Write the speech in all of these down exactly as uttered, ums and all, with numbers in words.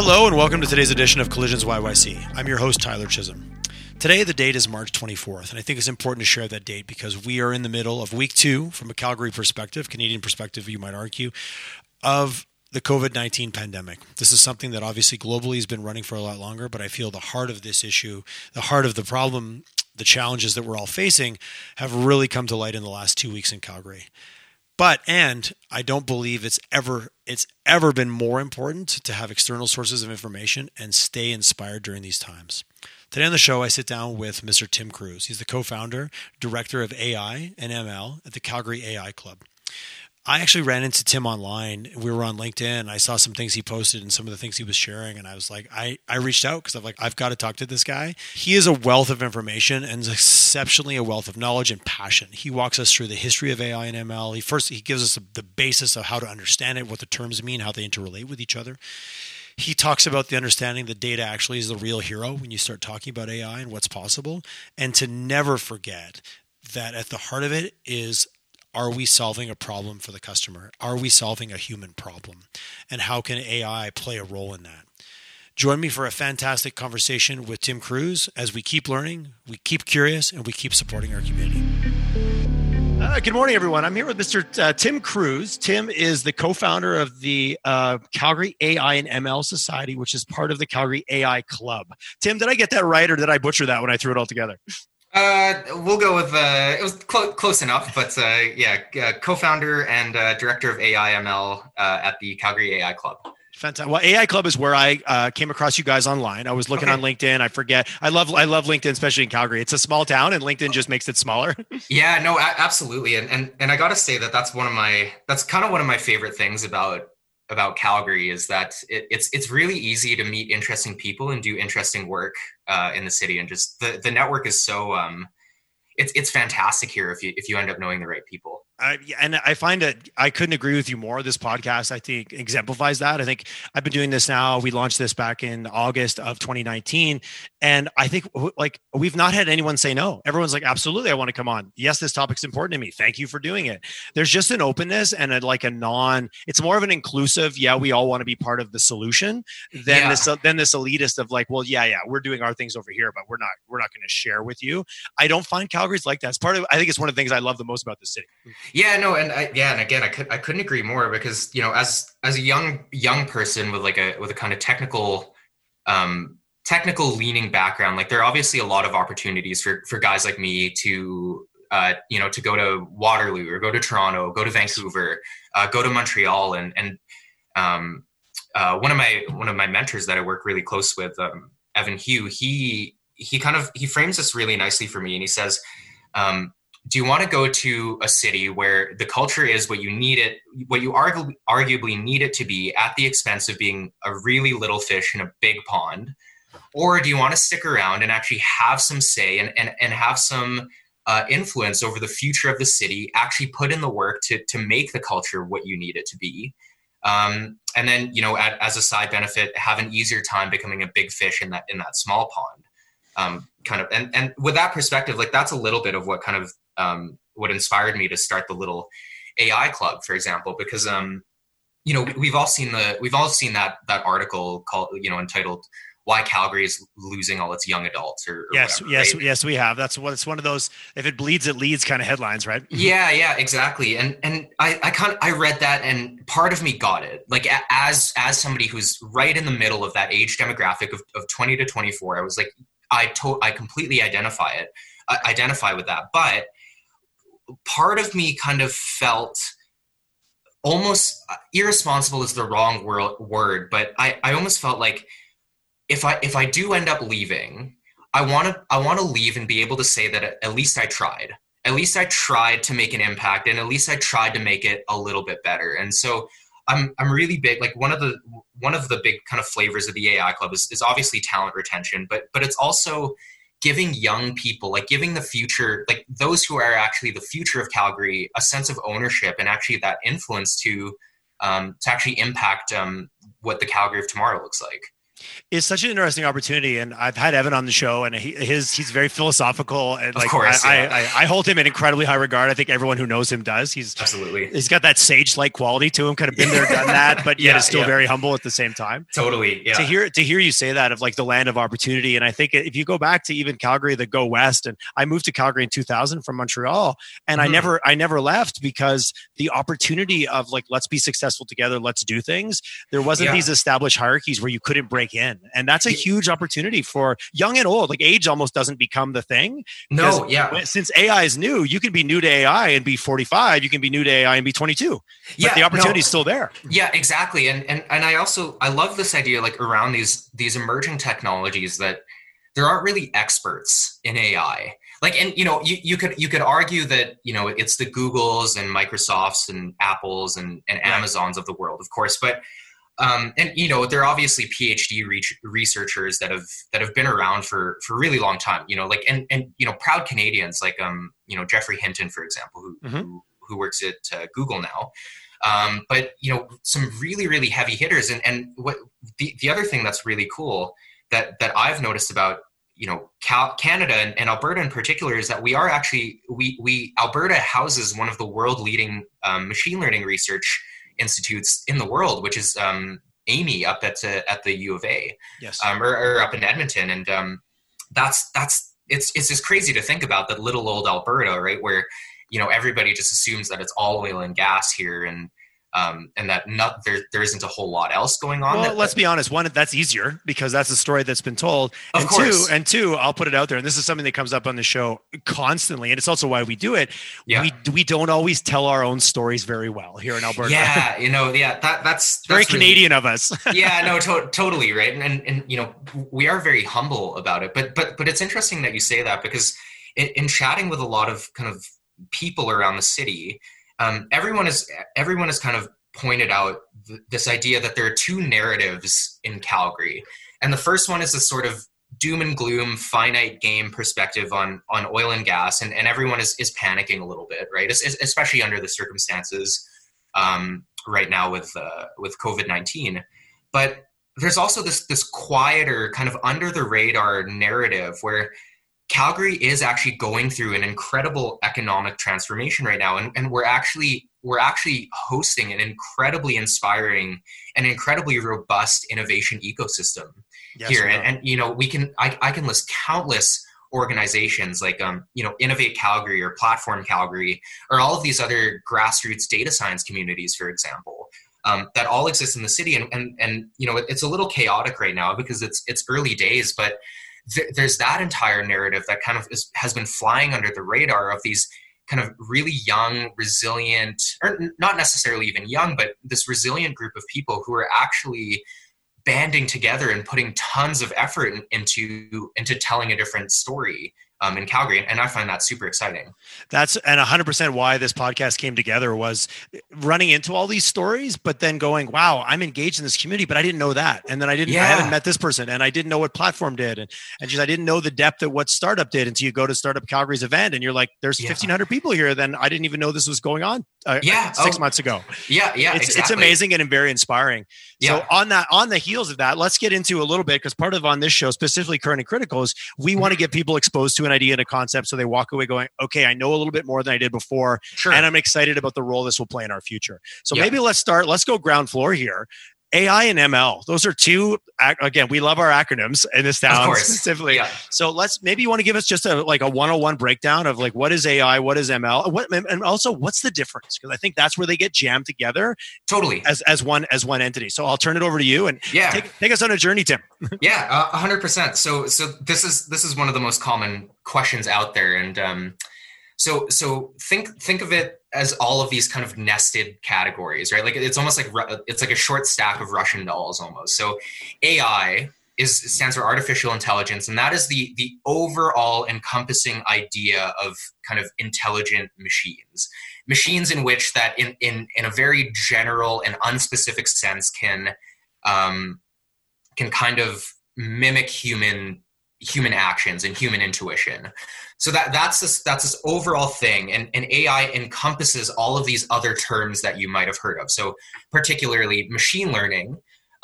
Hello and welcome to today's edition of Collisions Y Y C. I'm your host, Tyler Chisholm. Today, the date is March twenty-fourth, and I think it's important to share that date because we are in the middle of week two from a Calgary perspective, Canadian perspective, you might argue, of the COVID nineteen pandemic. This is something that obviously globally has been running for a lot longer, but I feel the heart of this issue, the heart of the problem, the challenges that we're all facing have really come to light in the last two weeks in Calgary. But, and I don't believe it's ever it's ever been more important to have external sources of information and stay inspired during these times. Today on the show, I sit down with Mister Tim Cruz. He's the co-founder, director of A I and M L at the Calgary A I Club. I actually ran into Tim online. We were on LinkedIn. I saw some things he posted and some of the things he was sharing. And I was like, I, I reached out because I'm like, I've got to talk to this guy. He is a wealth of information and exceptionally a wealth of knowledge and passion. He walks us through the history of A I and M L. He first, he gives us the basis of how to understand it, what the terms mean, how they interrelate with each other. He talks about the understanding that data actually is the real hero when you start talking about A I and what's possible. And to never forget that at the heart of it is, are we solving a problem for the customer? Are we solving a human problem? And how can A I play a role in that? Join me for a fantastic conversation with Tim Cruz as we keep learning, we keep curious, and we keep supporting our community. Uh, good morning, everyone. I'm here with Mister Uh, Tim Cruz. Tim is the co-founder of the uh, Calgary A I and M L Society, which is part of the Calgary A I Club. Tim, did I get that right or did I butcher that when I threw it all together? Uh, we'll go with, uh, it was cl- close enough, but, uh, yeah, uh, co-founder and, uh, director of A I M L, uh, at the Calgary A I Club. Fantastic. Well, A I Club is where I uh, came across you guys online. I was looking okay. on LinkedIn. I forget. I love I love LinkedIn, especially in Calgary. It's a small town, and LinkedIn just makes it smaller. Yeah, no, absolutely. And and and I got to say that that's one of my that's kind of one of my favorite things about about Calgary is that it, it's it's really easy to meet interesting people and do interesting work uh, in the city, and just the the network is so um, it's it's fantastic here if you if you end up knowing the right people. I, and I find that I couldn't agree with you more. This podcast, I think, exemplifies that. I think I've been doing this now. We launched this back in August of twenty nineteen. And I think like we've not had anyone say no. Everyone's like, absolutely, I want to come on. Yes, this topic's important to me. Thank you for doing it. There's just an openness and a, like a non, it's more of an inclusive, yeah, we all want to be part of the solution than yeah. this, than this elitist of like, well, yeah, yeah, we're doing our things over here, but we're not, we're not going to share with you. I don't find Calgary's like that. It's part of, I think it's one of the things I love the most about this city. Yeah, no, and I, yeah, and again, I could I couldn't agree more because you know, as as a young young person with like a with a kind of technical, um, technical leaning background, like there are obviously a lot of opportunities for for guys like me to uh, you know to go to Waterloo or go to Toronto, go to Vancouver, uh, go to Montreal, and and um, uh, one of my one of my mentors that I work really close with, um, Evan Hugh, he he kind of he frames this really nicely for me, and he says. Um, Do you want to go to a city where the culture is what you need it, what you argu- arguably need it to be at the expense of being a really little fish in a big pond? Or do you want to stick around and actually have some say and, and, and have some uh, influence over the future of the city, actually put in the work to, to make the culture what you need it to be? Um, and then, you know, at, as a side benefit, have an easier time becoming a big fish in that, in that small pond. Um, kind of, and, and with that perspective, like that's a little bit of what kind of, um, what inspired me to start the little A I club, for example, because, um, you know, we've all seen the, we've all seen that, that article called, you know, entitled Why Calgary is Losing All Its Young Adults or, or yes, whatever, yes, right? yes, we have. That's what, it's one of those, if it bleeds, it leads kind of headlines, right? Yeah, yeah, exactly. And, and I, I kind of, I read that and part of me got it. Like as, as somebody who's right in the middle of that age demographic of, of twenty to twenty-four, I was like, I to- I completely identify it, I identify with that. But part of me kind of felt almost irresponsible is the wrong wor- word, but I, I almost felt like if I if I do end up leaving, I want to I want to leave and be able to say that at least I tried. At least I tried to make an impact, and at least I tried to make it a little bit better. And so I'm I'm really big, like one of the one of the big kind of flavors of the A I Club is, is obviously talent retention, but but it's also giving young people, like giving the future, like those who are actually the future of Calgary, a sense of ownership and actually that influence to um, to actually impact um, what the Calgary of tomorrow looks like. It's such an interesting opportunity, and I've had Evan on the show, and he, his he's very philosophical, and like of course, I, yeah. I, I I hold him in incredibly high regard. I think everyone who knows him does. He's absolutely he's got that sage-like quality to him, kind of been there, done that, but yet yeah, is still yeah. very humble at the same time. Totally, yeah. To hear to hear you say that of like the land of opportunity, and I think if you go back to even Calgary, the Go West, and I moved to Calgary in two thousand from Montreal, and mm-hmm. I never I never left because the opportunity of like let's be successful together, let's do things. There wasn't yeah. these established hierarchies where you couldn't break in. And that's a huge opportunity for young and old. Like age almost doesn't become the thing. No, yeah. Since A I is new, you can be new to A I and be forty-five. You can be new to A I and be twenty-two. But yeah, the opportunity is no. still there. Yeah, exactly. And and and I also, I love this idea like around these these emerging technologies that there aren't really experts in A I. Like, and you know, you, you could you could argue that, you know, it's the Googles and Microsofts and Apples and, and right. Amazons of the world, of course. But Um, and, you know, they're obviously PhD re- researchers that have that have been around for for a really long time, you know, like and, and you know, proud Canadians like, um, you know, Geoffrey Hinton, for example, who mm-hmm. who, who works at uh, Google now. Um, but, you know, some really, really heavy hitters. And, and what the, the other thing that's really cool that that I've noticed about, you know, Cal- Canada and, and Alberta in particular is that we are actually we we Alberta houses one of the world leading um, machine learning research institutes in the world, which is um, A I M I up at uh, at the U of A, yes, um, or, or up in Edmonton, and um, that's that's it's it's just crazy to think about that little old Alberta, right, where you know everybody just assumes that it's all oil and gas here, and um, and that not there there isn't a whole lot else going on. Well, that, let's that, be honest. One, that's easier because that's the story that's been told, of and course. two, and two, I'll put it out there, and this is something that comes up on the show constantly, and it's also why we do it. Yeah. We we don't always tell our own stories very well here in Alberta. Yeah, you know, yeah, that that's, that's very really, Canadian of us. yeah, no, to- totally right, and, and and you know, we are very humble about it, but but but it's interesting that you say that because in, in chatting with a lot of kind of people around the city. Um, everyone is everyone has kind of pointed out th- this idea that there are two narratives in Calgary, and the first one is this sort of doom and gloom, finite game perspective on on oil and gas, and, and everyone is is panicking a little bit, right? It's, it's, especially under the circumstances um, right now with uh, with COVID nineteen. But there's also this this quieter kind of under the radar narrative where Calgary is actually going through an incredible economic transformation right now, and, and we're actually we're actually hosting an incredibly inspiring and incredibly robust innovation ecosystem yes, here. And, and you know, we can I, I can list countless organizations like um you know Innovate Calgary or Platform Calgary or all of these other grassroots data science communities, for example, um, that all exist in the city. And and and you know, it, it's a little chaotic right now because it's it's early days, but there's that entire narrative that kind of is, has been flying under the radar of these kind of really young, resilient, or not necessarily even young, but this resilient group of people who are actually banding together and putting tons of effort in, into, into telling a different story. Um, in Calgary. And I find that super exciting. That's and one hundred percent why this podcast came together was running into all these stories, but then going, wow, I'm engaged in this community, but I didn't know that. And then I didn't, yeah. I haven't met this person and I didn't know what Platform did. And, and just, I didn't know the depth of what Startup did until you go to Startup Calgary's event and you're like, there's yeah. fifteen hundred people here. Then I didn't even know this was going on uh, yeah. six oh. months ago. Yeah. Yeah. It's, exactly. it's amazing and very inspiring. Yeah. So on that, on the heels of that, let's get into a little bit, because part of on this show, specifically Current and Critical, is we want to get people exposed to an idea and a concept so they walk away going, okay, I know a little bit more than I did before, sure. and I'm excited about the role this will play in our future. So yeah. maybe let's start, let's go ground floor here. A I and M L, those are two, again, we love our acronyms in this town specifically. Yeah. So let's, maybe you want to give us just a, like a one oh one breakdown of like, what is A I, what is M L, what, and also what's the difference? Because I think that's where they get jammed together. Totally. As as one as one entity. So I'll turn it over to you and yeah. take, take us on a journey, Tim. yeah, uh, one hundred percent. So so this is this is one of the most common questions out there. And um, so so think think of it as all of these kind of nested categories, right? Like it's almost like, it's like a short stack of Russian dolls almost. So A I is stands for artificial intelligence. And that is the, the overall encompassing idea of kind of intelligent machines, machines in which that in, in, in a very general and unspecific sense can, um, can kind of mimic human human actions and human intuition. So that that's this that's this overall thing, and, and A I encompasses all of these other terms that you might have heard of. So particularly machine learning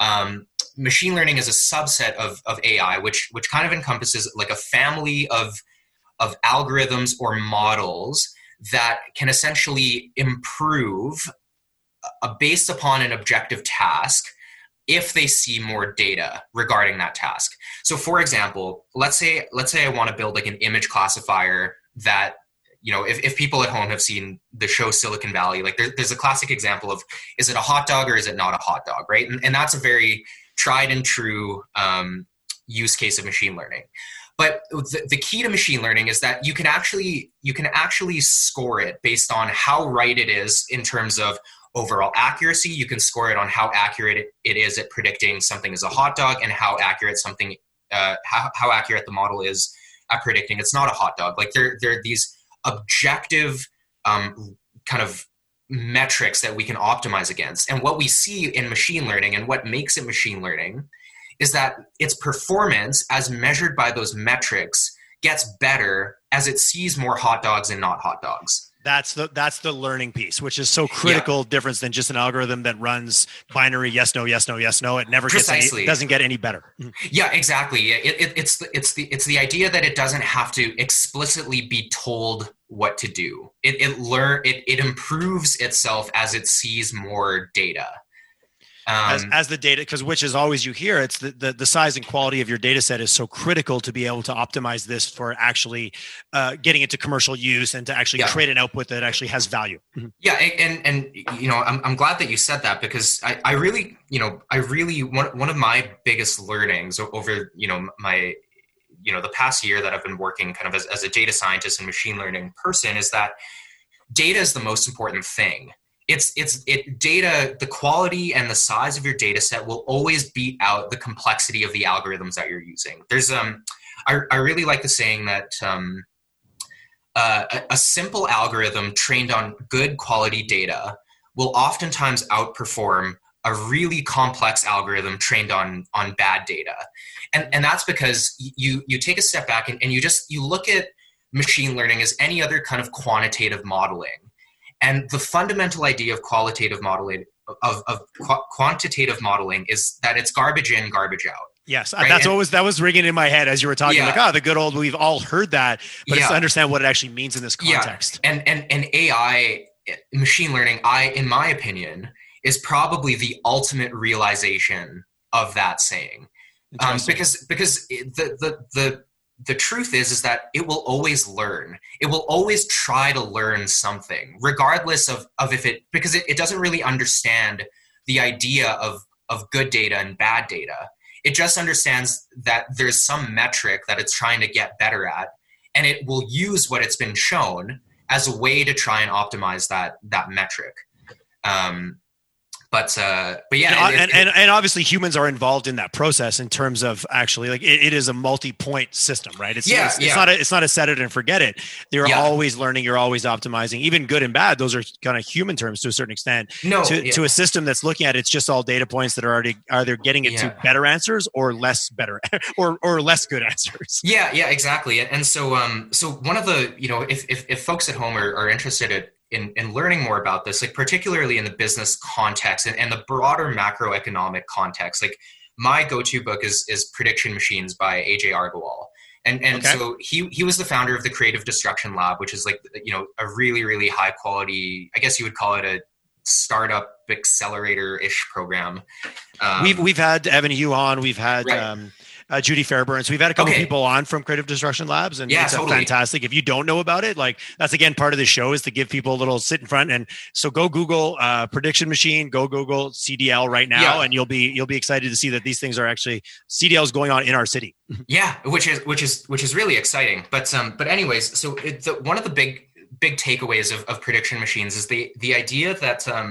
um, machine learning is a subset of, of A I, which which kind of encompasses like a family of of algorithms or models that can essentially improve uh, based upon an objective task if they see more data regarding that task. So for example, let's say let's say I want to build like an image classifier that, you know, if, if people at home have seen the show Silicon Valley, like there, there's a classic example of, is it a hot dog or is it not a hot dog, right? And, and that's a very tried and true um, use case of machine learning. But the, the key to machine learning is that you can actually you can actually score it based on how right it is in terms of overall accuracy. You can score it on how accurate it is at predicting something is a hot dog and how accurate something uh, how, how accurate the model is at predicting it's not a hot dog. Like there there are these objective um, kind of metrics that we can optimize against. And what we see in machine learning and what makes it machine learning is that its performance as measured by those metrics gets better as it sees more hot dogs and not hot dogs. That's the that's the learning piece, which is so critical, yeah. Difference than just an algorithm that runs binary yes no yes no yes no. It never Precisely. gets any, it doesn't get any better. Yeah, exactly. It, it, it's the, it's the it's the idea that it doesn't have to explicitly be told what to do. It it learn it it improves itself as it sees more data. Um, as, as the data, because which is always you hear, it's the, the, the size and quality of your data set is so critical to be able to optimize this for actually uh, getting it to commercial use and to actually yeah. create an output that actually has value. Mm-hmm. Yeah. And, and, and, you know, I'm, I'm glad that you said that because I, I really, you know, I really, one, one of my biggest learnings over, you know, my, you know, the past year that I've been working kind of as, as a data scientist and machine learning person is that data is the most important thing. It's it's it data, the quality and the size of your data set will always beat out the complexity of the algorithms that you're using. There's um, I, I really like the saying that um, uh, a, a simple algorithm trained on good quality data will oftentimes outperform a really complex algorithm trained on on bad data, and and that's because you you take a step back and, and you just you look at machine learning as any other kind of quantitative modeling. And the fundamental idea of qualitative modeling, of, of qu- quantitative modeling, is that it's garbage in, garbage out. Yes, right? That's and, always that was ringing in my head as you were talking. Yeah. Like, oh, the good old. We've all heard that, but yeah. It's to understand what it actually means in this context. Yeah. And and and A I, machine learning, I, in my opinion, is probably the ultimate realization of that saying, um, because because the the the. The truth is, is that it will always learn. It will always try to learn something, regardless of, of if it, because it, it doesn't really understand the idea of, of good data and bad data. It just understands that there's some metric that it's trying to get better at, and it will use what it's been shown as a way to try and optimize that, that metric. Um, But, uh, but yeah, and, it, it, and, and, and obviously humans are involved in that process in terms of actually like it, it is a multi-point system, right? It's, yeah, it's, yeah. it's not a, it's not a set it and forget it. You're yeah. always learning. You're always optimizing, even good and bad. Those are kind of human terms to a certain extent no, to, yeah. to a system that's looking at, it's just all data points that are already either getting it yeah. to better answers or less better or, or less good answers. Yeah. Yeah, exactly. And so, um, so one of the, you know, if, if, if folks at home are, are interested in, In, in learning more about this, like particularly in the business context and, and the broader macroeconomic context, like my go-to book is is Prediction Machines by Ajay Agrawal. And and okay. so he he was the founder of the Creative Destruction Lab, which is like, you know, a really, really high quality, I guess you would call it a startup accelerator-ish program. Um, we've, we've had Evan Hugh on, we've had... Right. Um, Uh, Judy Fairburn. So we've had a couple okay. people on from Creative Destruction Labs, and yeah, it's totally. fantastic. If you don't know about it, like that's again part of the show is to give people a little sit in front. And so go Google uh, Prediction Machine, go Google C D L right now, yeah. and you'll be you'll be excited to see that these things are actually C D Ls going on in our city. Yeah, which is which is which is really exciting. But um, but anyways, so it, the, one of the big big takeaways of, of Prediction Machines is the the idea that um,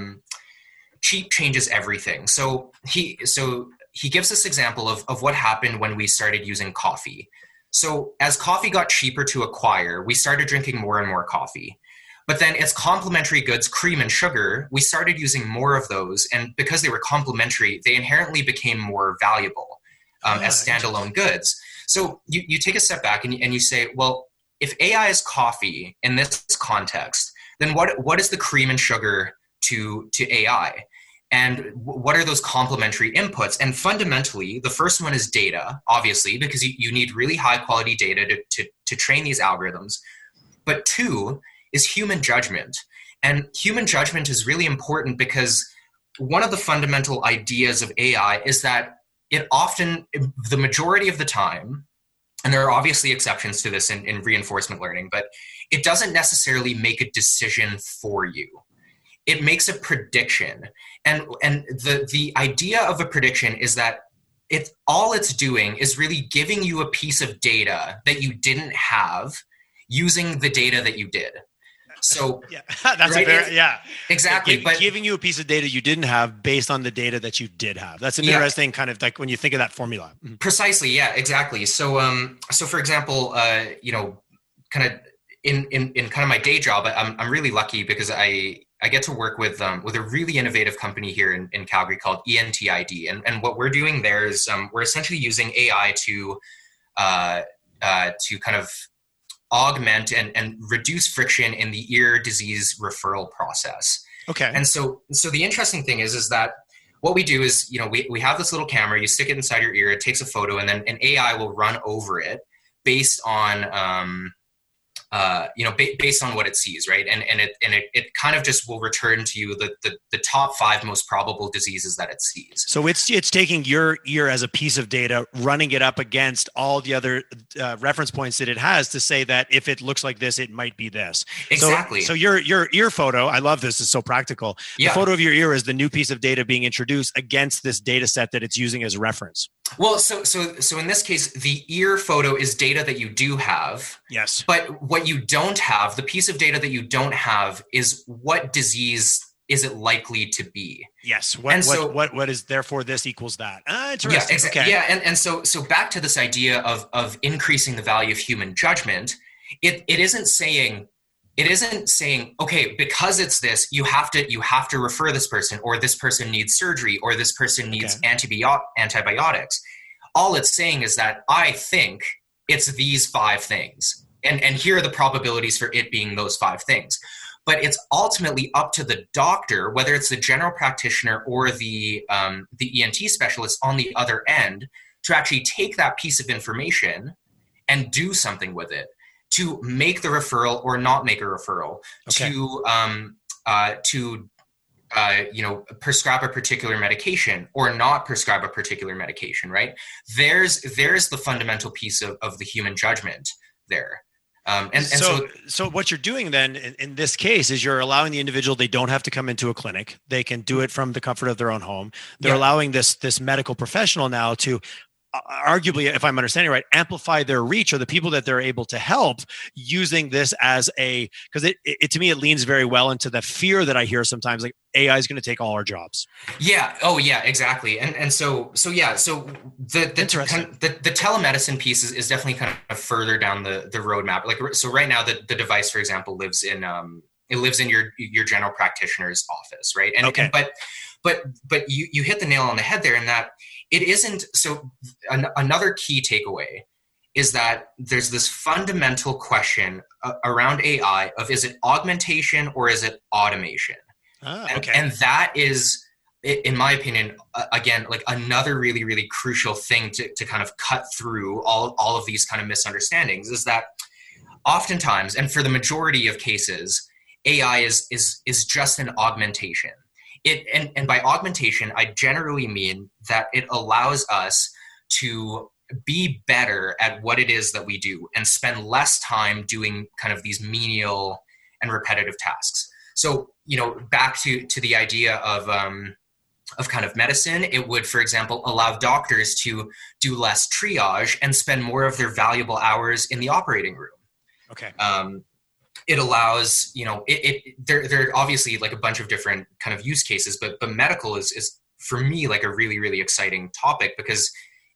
cheap changes everything. So he so. He gives this example of, of what happened when we started using coffee. So as coffee got cheaper to acquire, we started drinking more and more coffee. But then its complementary goods, cream and sugar, we started using more of those. And because they were complementary, they inherently became more valuable um, yeah, as standalone goods. So you, you take a step back and, and you say, well, if A I is coffee in this context, then what what is the cream and sugar to, to A I? and what are those complementary inputs? And fundamentally, the first one is data, obviously, because you, you need really high quality data to, to, to train these algorithms. But two is human judgment. And human judgment is really important because one of the fundamental ideas of A I is that it often, the majority of the time, and there are obviously exceptions to this in, in reinforcement learning, but it doesn't necessarily make a decision for you. It makes a prediction. And, and the, the idea of a prediction is that it, all it's doing is really giving you a piece of data that you didn't have using the data that you did. So yeah, that's right? a very, yeah, exactly. Like, but giving you a piece of data you didn't have based on the data that you did have. That's an yeah. interesting kind of like when you think of that formula. Mm-hmm. Precisely. Yeah, exactly. So, um, so for example, uh, you know, kind of in, in, in kind of my day job, I'm, I'm really lucky because I, I get to work with, um, with a really innovative company here in, in Calgary called E N T I D. And, and what we're doing there is, um, we're essentially using A I to, uh, uh, to kind of augment and, and reduce friction in the ear disease referral process. Okay. And so, so the interesting thing is, is that what we do is, you know, we, we have this little camera, you stick it inside your ear, it takes a photo, and then an A I will run over it based on, um, uh, you know, ba- based on what it sees. Right. And, and it, and it, it kind of just will return to you the, the, the top five most probable diseases that it sees. So it's, it's taking your ear as a piece of data, running it up against all the other uh, reference points that it has to say that if it looks like this, it might be this. Exactly. So, so your, your ear photo, I love this. It's so practical. Yeah. The photo of your ear is the new piece of data being introduced against this data set that it's using as reference. Well, so, so, so in this case, the ear photo is data that you do have. Yes. But what you don't have, the piece of data that you don't have, is what disease is it likely to be? Yes. What, and so, what, what, what is therefore this equals that? Ah, interesting. Yeah, exactly. Okay. Yeah. And, and so, so back to this idea of, of increasing the value of human judgment, it, it isn't saying, it isn't saying, okay, because it's this, you have to, you have to refer this person, or this person needs surgery, or this person needs okay. antibio- antibiotics. All it's saying is that I think it's these five things. And, and here are the probabilities for it being those five things. But it's ultimately up to the doctor, whether it's the general practitioner or the, um, the E N T specialist on the other end, to actually take that piece of information and do something with it. To make the referral or not make a referral, okay. to um, uh, to uh, you know, prescribe a particular medication or not prescribe a particular medication, right? There's there's the fundamental piece of, of the human judgment there. Um, and, and so, so, so what you're doing then in, in this case is you're allowing the individual, they don't have to come into a clinic. They can do it from the comfort of their own home. They're yeah. allowing this this medical professional now to arguably, if I'm understanding right, amplify their reach or the people that they're able to help using this as a, because it, it, to me, it leans very well into the fear that I hear sometimes, like A I is going to take all our jobs. Yeah. Oh yeah, exactly. And, and so, so yeah, so the, the, the, the telemedicine piece is, is definitely kind of further down the, the roadmap. Like, so right now the, the device, for example, lives in, um, it lives in your, your general practitioner's office. Right. And, okay. and but, but, but you, you hit the nail on the head there in that it isn't, so an, another key takeaway is that there's this fundamental question uh, around A I of, is it augmentation or is it automation? Oh, okay. And, and that is, in my opinion, uh, again, like another really, really crucial thing to, to kind of cut through all, all of these kind of misunderstandings is that oftentimes, and for the majority of cases, A I is is is just an augmentation. It, and, and by augmentation, I generally mean that it allows us to be better at what it is that we do and spend less time doing kind of these menial and repetitive tasks. So, you know, back to, to the idea of, um, of kind of medicine, it would, for example, allow doctors to do less triage and spend more of their valuable hours in the operating room. Okay. Um, It allows, you know, it, it there, there are obviously like a bunch of different kind of use cases, but but medical is, is for me like a really, really exciting topic because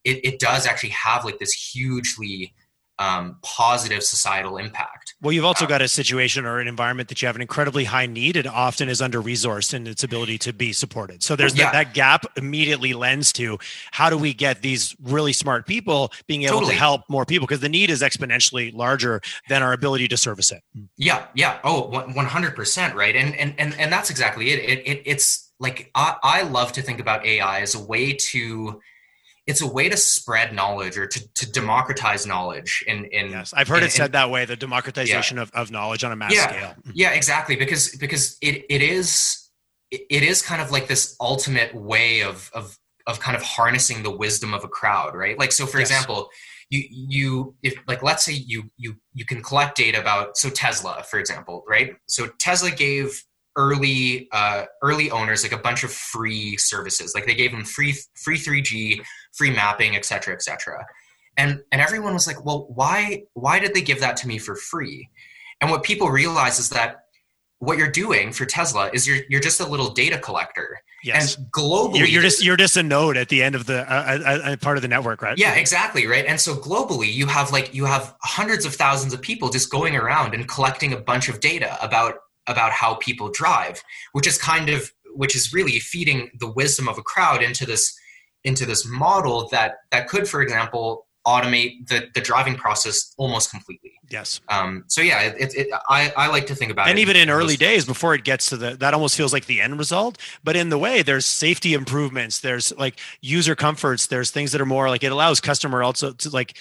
it, it does actually have like this hugely um, positive societal impact. Well, you've also um, got a situation or an environment that you have an incredibly high need and often is under-resourced in its ability to be supported. So there's yeah. that, that gap immediately lends to how do we get these really smart people being able totally. to help more people? Because the need is exponentially larger than our ability to service it. Yeah. Yeah. Oh, one hundred percent. Right. And, and, and, and that's exactly it. It, it it's like, I, I love to think about A I as a way to, it's a way to spread knowledge or to, to democratize knowledge. In, in, yes, I've heard in, it said in, that way, the democratization yeah. of, of knowledge on a mass yeah, scale. Yeah, exactly. Because, because it, it is, it is kind of like this ultimate way of, of, of kind of harnessing the wisdom of a crowd, right? Like, so for yes. example, you, you, if like, let's say you, you, you can collect data about, so Tesla, for example, right? So Tesla gave early, uh, early owners, like a bunch of free services. Like they gave them free, free three G, free mapping, et cetera, et cetera. And, and everyone was like, well, why, why did they give that to me for free? And what people realize is that what you're doing for Tesla is you're, you're just a little data collector. Yes. And globally, you're, you're just, you're just a node at the end of the uh, uh, part of the network, right? Yeah, exactly. Right. And so globally you have like, you have hundreds of thousands of people just going around and collecting a bunch of data about about how people drive, which is kind of, which is really feeding the wisdom of a crowd into this, into this model that, that could, for example, automate the, the driving process almost completely. Yes. Um, so yeah, it, it, I, I like to think about and it. And even in early just, days before it gets to the, that almost feels like the end result, but in the way there's safety improvements, there's like user comforts, there's things that are more like it allows customer also to like,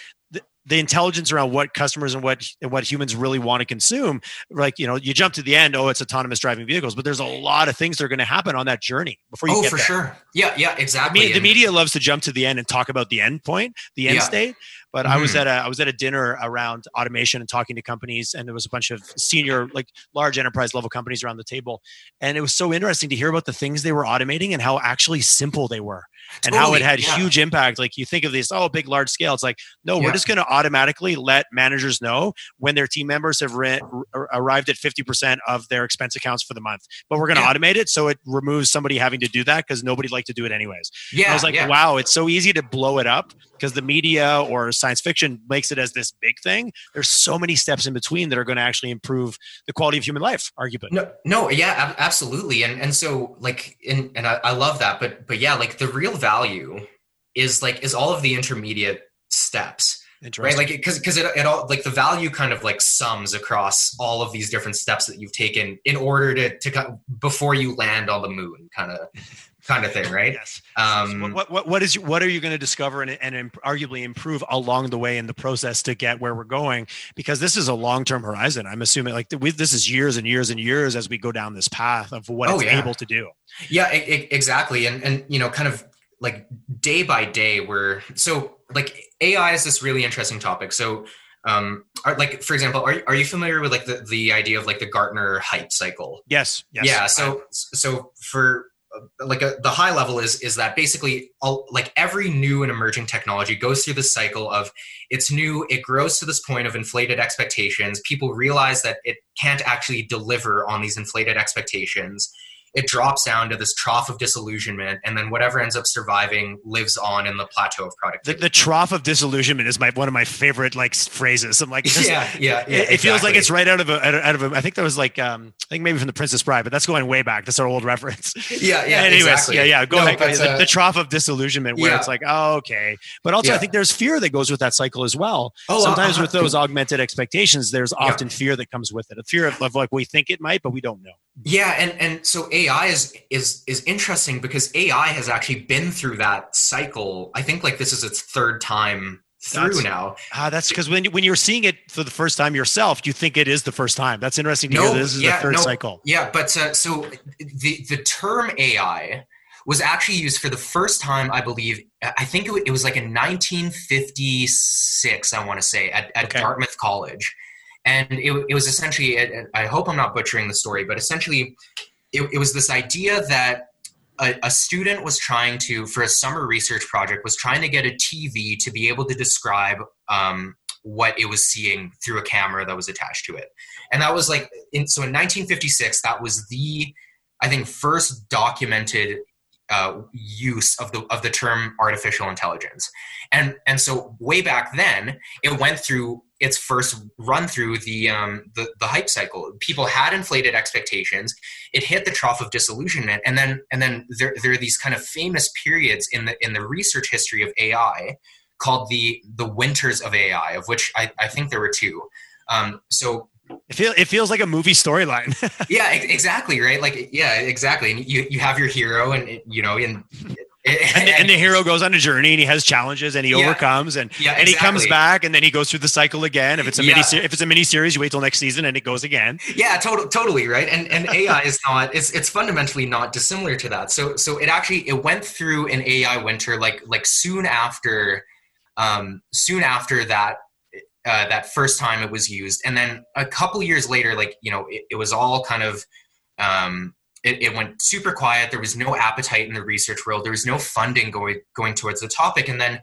the intelligence around what customers and what and what humans really want to consume, like, you know, you jump to the end, oh, it's autonomous driving vehicles, but there's a lot of things that are going to happen on that journey before you oh, get there. Oh, for sure. Yeah, yeah, exactly. I mean, the media loves to jump to the end and talk about the end point, the end yeah. state. But mm-hmm. I was at a, I was at a dinner around automation and talking to companies, and there was a bunch of senior, like large enterprise level companies around the table. And it was so interesting to hear about the things they were automating and how actually simple they were and totally. how it had yeah. huge impact. Like you think of this, oh, big, large scale. It's like, no, yeah. we're just going to automatically let managers know when their team members have re- arrived at fifty percent of their expense accounts for the month, but we're going to yeah. automate it. So it removes somebody having to do that because nobody liked to do it anyways. Yeah. And I was like, yeah. wow, it's so easy to blow it up because the media or science fiction makes it as this big thing. There's so many steps in between that are going to actually improve the quality of human life, arguably. No, no, yeah, absolutely. And and so like, and, and I, I love that, but, but yeah, like the real value is like, is all of the intermediate steps, right? Like, cause, cause it, it all, like the value kind of like sums across all of these different steps that you've taken in order to, to before you land on the moon kind of, kind of thing, right? Yes. Um, so what, what, what is, what are you going to discover and, and imp- arguably improve along the way in the process to get where we're going? Because this is a long-term horizon. I'm assuming like we, this is years and years and years as we go down this path of what oh, it's yeah. able to do. Yeah, it, it, exactly. And, and, you know, kind of like day by day we're, so like A I is this really interesting topic. So um, are, like, for example, are, are you familiar with like the, the idea of like the Gartner hype cycle? Yes. yes. Yeah. So, so for, like a, the high level is, is that basically all, like every new and emerging technology goes through this cycle of it's new. It grows to this point of inflated expectations. People realize that it can't actually deliver on these inflated expectations. It drops down to this trough of disillusionment, and then whatever ends up surviving lives on in the plateau of productivity. The, the trough of disillusionment is my one of my favorite like phrases. I'm like, just, yeah, yeah, yeah, it, exactly. it feels like it's right out of a, out of a, I think that was like, um, I think maybe from the Princess Bride, but that's going way back. That's our old reference. Yeah, yeah, anyways, exactly. yeah, yeah. Go no, ahead. But, uh, the, the trough of disillusionment, where yeah. it's like, oh, okay, but also yeah. I think there's fear that goes with that cycle as well. Oh, sometimes uh, with those augmented expectations, there's often yeah. fear that comes with it. A fear of, of like we think it might, but we don't know. Yeah, and and so A I is is is interesting because A I has actually been through that cycle. I think like this is its third time through that's, now. Ah, uh, that's because when when you're seeing it for the first time yourself, you think it is the first time. That's interesting to no, hear. That this is yeah, the third no, cycle. Yeah, but uh, so the the term A I was actually used for the first time, I believe. I think it, it was like in nineteen fifty-six, I want to say, at, at okay. Dartmouth College. And it, it was essentially, I hope I'm not butchering the story, but essentially it, it was this idea that a, a student was trying to, for a summer research project, was trying to get a T V to be able to describe um, what it was seeing through a camera that was attached to it. And that was like, in, so in nineteen fifty-six, that was the, I think, first documented uh, use of the of the term artificial intelligence. And, and so way back then, it went through its first run through the, um, the the hype cycle. People had inflated expectations. It hit the trough of disillusionment, and then and then there there are these kind of famous periods in the in the research history of A I called the the winters of A I, of which I, I think there were two. Um, so it feels it feels like a movie storyline. yeah, exactly right. Like yeah, exactly. And you you have your hero, and you know and. And, and the hero goes on a journey and he has challenges and he yeah. overcomes and, yeah, and exactly. he comes back and then he goes through the cycle again. If it's a yeah. mini se- if it's a mini series, you wait till next season and it goes again. Yeah, totally. Totally. Right. And, and A I is not, it's, it's fundamentally not dissimilar to that. So, so it actually, it went through an A I winter, like, like soon after, um, soon after that, uh, that first time it was used. And then a couple years later, like, you know, it, it was all kind of, um, It, it went super quiet. There was no appetite in the research world. There was no funding going going towards the topic. And then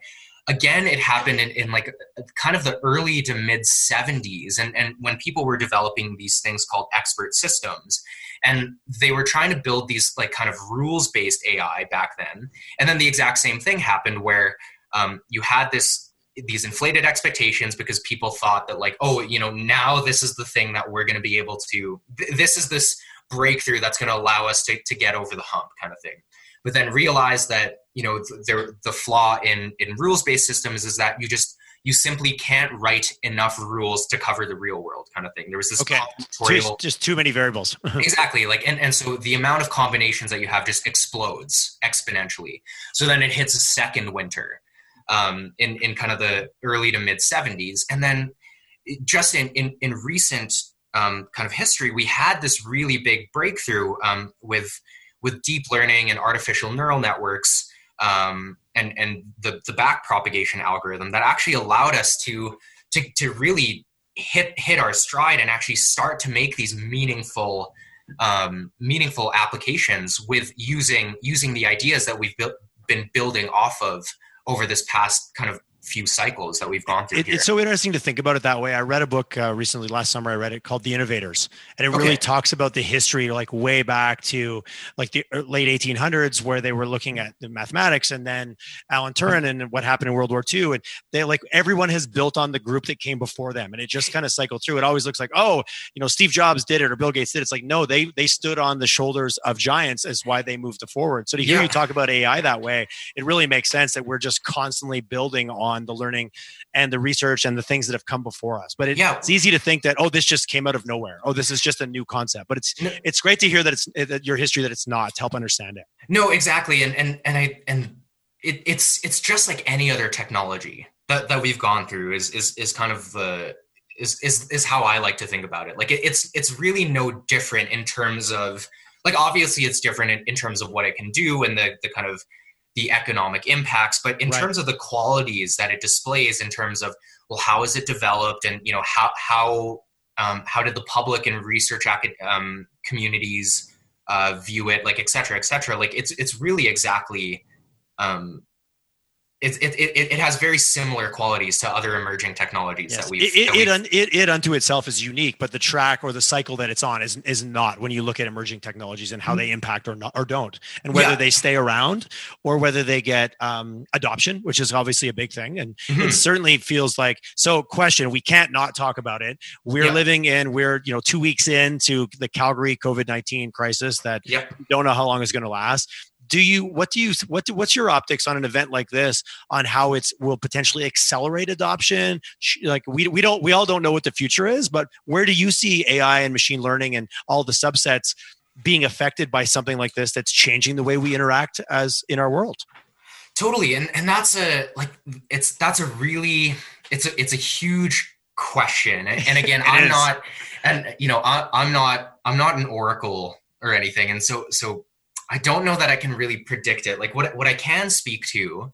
again, it happened in, in like kind of the early to mid seventies. And, and when people were developing these things called expert systems, and they were trying to build these like kind of rules-based A I back then. And then the exact same thing happened where um, you had this these inflated expectations because people thought that like, oh, you know, now this is the thing that we're going to be able to, th- this is this, breakthrough that's going to allow us to, to get over the hump kind of thing. But then realize that, you know, the, the flaw in, in rules-based systems is that you just, you simply can't write enough rules to cover the real world kind of thing. There was this okay. combinatorial... Just too many variables. exactly. Like, and, and so the amount of combinations that you have just explodes exponentially. So then it hits a second winter um, in, in kind of the early to mid seventies. And then just in, in, in recent Um, kind of history, we had this really big breakthrough um, with with deep learning and artificial neural networks um, and and the the back propagation algorithm that actually allowed us to to to really hit hit our stride and actually start to make these meaningful um, meaningful applications with using using the ideas that we've built, been building off of over this past kind of few cycles that we've gone through. It, it's so interesting to think about it that way. I read a book uh, recently, last summer, I read it called The Innovators. And it okay. really talks about the history, like way back to like the late eighteen hundreds, where they were looking at the mathematics and then Alan Turing and what happened in World War Two. And they like, everyone has built on the group that came before them. And it just kind of cycled through. It always looks like, oh, you know, Steve Jobs did it or Bill Gates did it. It's like, no, they, they stood on the shoulders of giants is why they moved forward. So to hear yeah. you talk about A I that way, it really makes sense that we're just constantly building on on the learning and the research and the things that have come before us. But it, yeah. it's easy to think that, oh, this just came out of nowhere. Oh, this is just a new concept. But it's no. it's great to hear that it's that your history, that it's not, to help understand it. No, exactly. And and and I and it, it's it's just like any other technology that, that we've gone through is is is kind of the is is is how I like to think about it. Like it, it's it's really no different in terms of like obviously it's different in, in terms of what it can do and the the kind of the economic impacts, but in right. terms of the qualities that it displays in terms of, well, how is it developed? And, you know, how, how, um, how did the public and research acad- um, communities uh, view it, like, et cetera, et cetera. Like it's, it's really exactly, um, It, it it it has very similar qualities to other emerging technologies yes. that we've. It, it, that we've... It, un, it it unto itself is unique, but the track or the cycle that it's on is is not. When you look at emerging technologies and how mm-hmm. they impact or not or don't, and whether yeah. they stay around or whether they get um, adoption, which is obviously a big thing, and mm-hmm. it certainly feels like. So, question: we can't not talk about it. We're yeah. living in we're you know two weeks into the Calgary COVID nineteen crisis that yeah. we don't know how long is going to last. Do you, what do you, what do, what's your optics on an event like this on how it's will potentially accelerate adoption? Like we, we don't, we all don't know what the future is, but where do you see A I and machine learning and all the subsets being affected by something like this that's changing the way we interact as in our world? Totally. And, and that's a, like, it's, that's a really, it's a, it's a huge question. And, and again, I'm is. not, and you know, I, I'm not, I'm not an oracle or anything. And so, so I don't know that I can really predict it. Like what, what I can speak to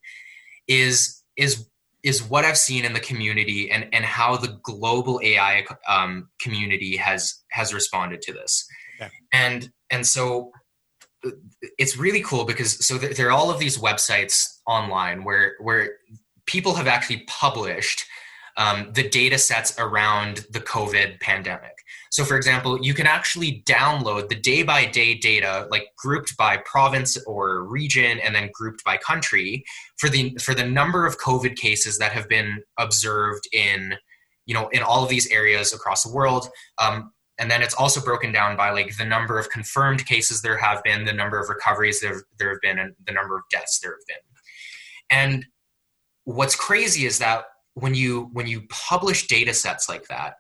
is, is, is what I've seen in the community and, and how the global A I um, community has, has responded to this. Okay. And, and so it's really cool because, so there are all of these websites online where, where people have actually published um, the data sets around the COVID pandemic. So for example, you can actually download the day-by-day data, like grouped by province or region and then grouped by country for the for the number of COVID cases that have been observed in, you know, in all of these areas across the world. Um, and then it's also broken down by like the number of confirmed cases there have been, the number of recoveries there, there have been, and the number of deaths there have been. And what's crazy is that when you, when you publish data sets like that,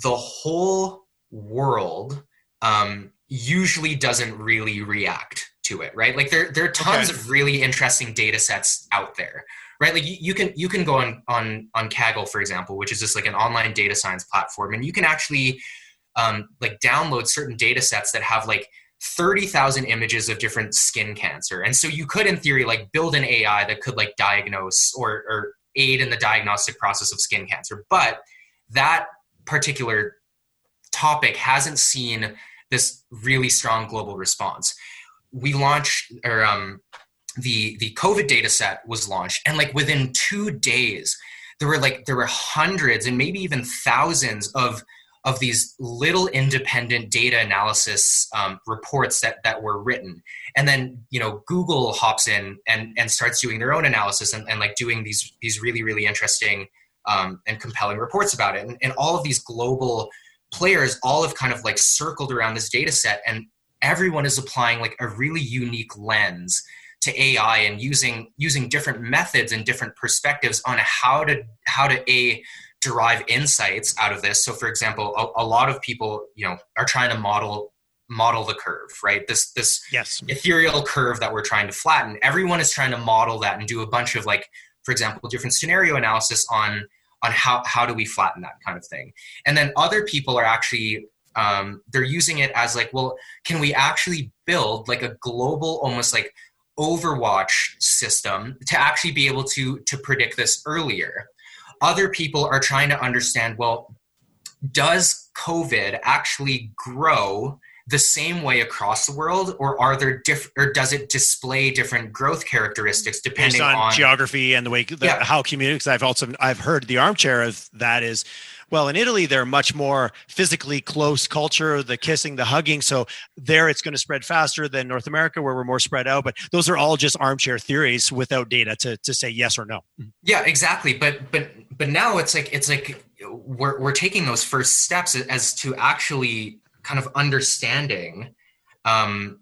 the whole world um, usually doesn't really react to it, right? Like there, there are tons okay. of really interesting data sets out there, right? Like you, you can, you can go on, on, on Kaggle, for example, which is just like an online data science platform. And you can actually um, like download certain data sets that have like thirty thousand images of different skin cancer. And so you could in theory, like build an A I that could like diagnose or, or aid in the diagnostic process of skin cancer. But that particular topic hasn't seen this really strong global response. We launched, or um, the the COVID data set was launched, and like within two days, there were like there were hundreds and maybe even thousands of of these little independent data analysis um, reports that that were written. And then you know Google hops in and and starts doing their own analysis and, and like doing these these really really interesting um, and compelling reports about it. And, and all of these global players all have kind of like circled around this data set, and everyone is applying like a really unique lens to A I and using using different methods and different perspectives on how to how to a derive insights out of this. So, for example, a, a lot of people you know are trying to model model the curve, right? This this yes. ethereal curve that we're trying to flatten. Everyone is trying to model that and do a bunch of like, for example, different scenario analysis on on how how do we flatten that kind of thing. And then other people are actually Um, they're using it as like, well, can we actually build like a global, almost like Overwatch system to actually be able to, to predict this earlier? Other people are trying to understand, well, does COVID actually grow the same way across the world, or are there diff- or does it display different growth characteristics depending on, on geography and the way the, yeah. how communities? I've also I've heard the armchair of that is, well, in Italy, they're much more physically close culture, the kissing, the hugging. So there it's going to spread faster than North America, where we're more spread out. But those are all just armchair theories without data to, to say yes or no. Yeah, exactly. But but but now it's like it's like we're we're taking those first steps as to actually kind of understanding um,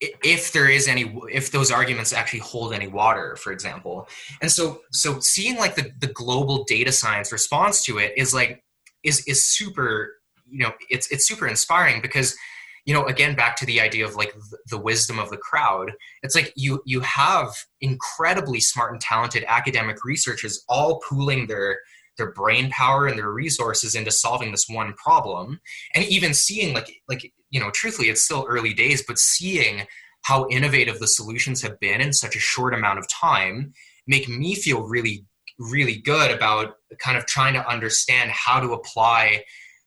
if there is any, if those arguments actually hold any water, for example. And so, so seeing like the, the global data science response to it is like, is, is super, you know, it's, it's super inspiring because, you know, again, back to the idea of like the wisdom of the crowd, it's like you, you have incredibly smart and talented academic researchers all pooling their, their brain power and their resources into solving this one problem. And even seeing like, like, you know, truthfully, it's still early days, but seeing how innovative the solutions have been in such a short amount of time make me feel really, really good about kind of trying to understand how to apply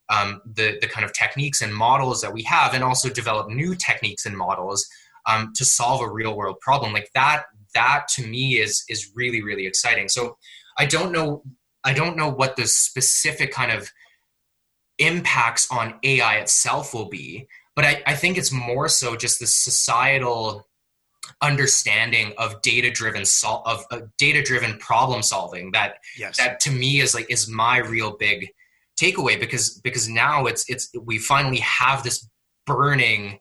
um, the, the kind of techniques and models that we have, and also develop new techniques and models um, to solve a real world problem. Like that, that to me is, is really, really exciting. So I don't know, I don't know what the specific kind of impacts on A I itself will be, but I, I think it's more so just the societal understanding of data-driven sol- of uh, data-driven problem solving that yes. that to me is like is my real big takeaway, because because now it's it's we finally have this burning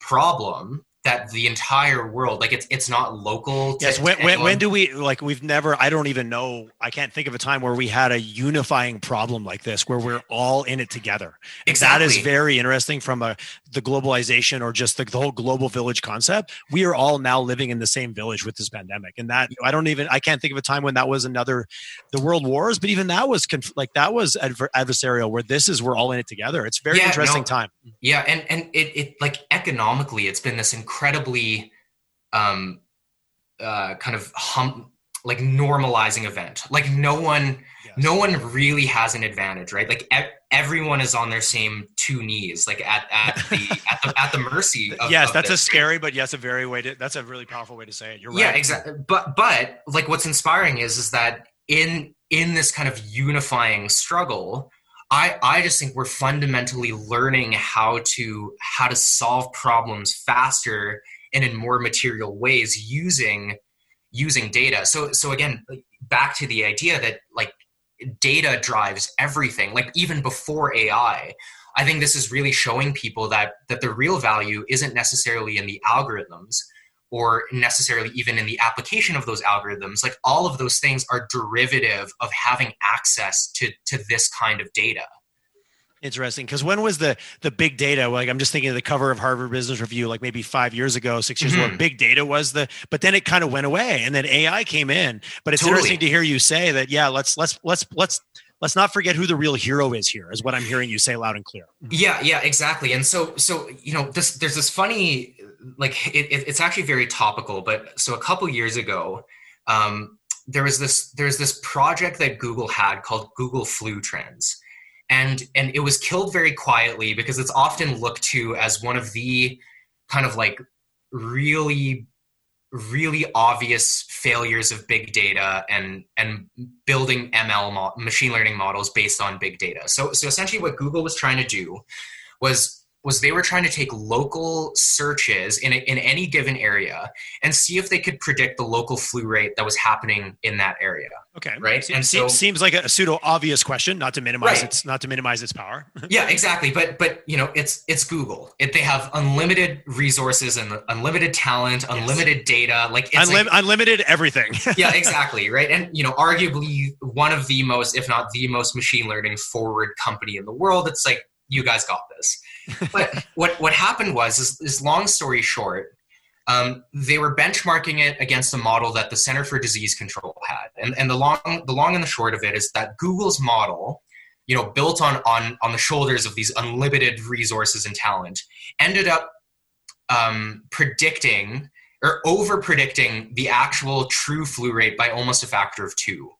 problem that the entire world, like it's it's not local to yes when, when, when do we like we've never I don't even know I can't think of a time where we had a unifying problem like this where we're all in it together. Exactly. That is very interesting from a the globalization or just the, the whole global village concept. We are all now living in the same village with this pandemic, and that I don't even I can't think of a time when that was another the world wars, but even that was conf- like that was adver- adversarial where this is we're all in it together. It's very yeah, interesting no, time yeah and and it it like economically it's been this incredible incredibly um, uh, kind of hum, like normalizing event. Like no one, yes. no one really has an advantage, right? Like e- everyone is on their same two knees, like at, at, the, at the at the mercy. Of, yes, of that's this. a scary, but yes, a very way to, that's a really powerful way to say it. You're right. Yeah, exactly. But but like what's inspiring is is that in in this kind of unifying struggle, I, I just think we're fundamentally learning how to how to solve problems faster and in more material ways using using data. So so again, back to the idea that like data drives everything, like even before A I. I think this is really showing people that that the real value isn't necessarily in the algorithms or necessarily even in the application of those algorithms. Like all of those things are derivative of having access to, to this kind of data. Interesting. Because when was the the big data? Like, I'm just thinking of the cover of Harvard Business Review, like maybe five years ago, six years mm-hmm. ago, big data was the, but then it kind of went away and then A I came in. But it's totally. Interesting to hear you say that, yeah, let's, let's, let's, let's, let's not forget who the real hero is here, is what I'm hearing you say loud and clear. Yeah, yeah, exactly. And so, so, you know, this, there's this funny, like it, it, it's actually very topical, but so a couple years ago, um, there was this, there's this project that Google had called Google Flu Trends. And and it was killed very quietly because it's often looked to as one of the kind of like really, really obvious failures of big data and and building M L, machine learning models based on big data. So so essentially what Google was trying to do was was they were trying to take local searches in a, in any given area and see if they could predict the local flu rate that was happening in that area. Okay. Right. So and so, seems, seems like a pseudo obvious question, not to minimize right. its, not to minimize its power. Yeah, exactly. But, but you know, it's, it's Google. It, they have unlimited resources and unlimited talent, unlimited yes. data, like, it's Unlim- like unlimited everything. Yeah, exactly. Right. And, you know, arguably one of the most, if not the most machine learning forward company in the world. It's like, you guys got this. But what, what happened was, is, is long story short, um, they were benchmarking it against a model that the Center for Disease Control had. And, and the long the long and the short of it is that Google's model, you know, built on on, on the shoulders of these unlimited resources and talent, ended up um, predicting or over-predicting the actual true flu rate by almost a factor of two.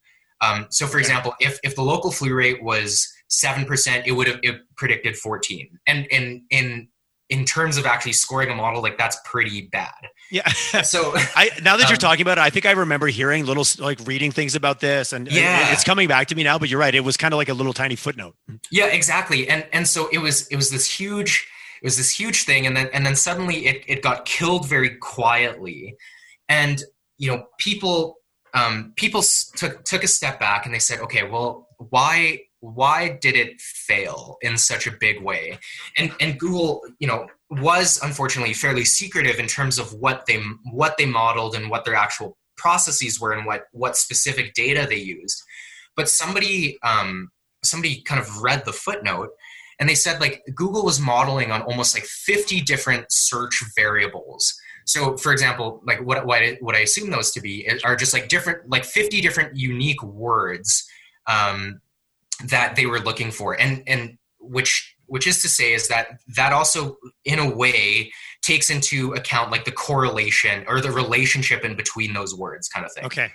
Um, so, for okay. example, if if the local flu rate was seven percent, it would have it predicted fourteen. And in, in, in terms of actually scoring a model, like that's pretty bad. Yeah. So I, now that um, you're talking about it, I think I remember hearing little, like reading things about this and yeah. it's coming back to me now, but you're right. It was kind of like a little tiny footnote. Yeah, exactly. And, and so it was, it was this huge, it was this huge thing. And then, and then suddenly it, it got killed very quietly. And, you know, people, um, people took, took a step back and they said, okay, well, why, Why did it fail in such a big way? And and Google, you know, was unfortunately fairly secretive in terms of what they what they modeled and what their actual processes were and what what specific data they used. But somebody um, somebody kind of read the footnote and they said like Google was modeling on almost like fifty different search variables. So, for example, like what what I, what I assume those to be are just like different like fifty different unique words. Um, that they were looking for. And, and which, which is to say is that that also in a way takes into account like the correlation or the relationship in between those words kind of thing. Okay.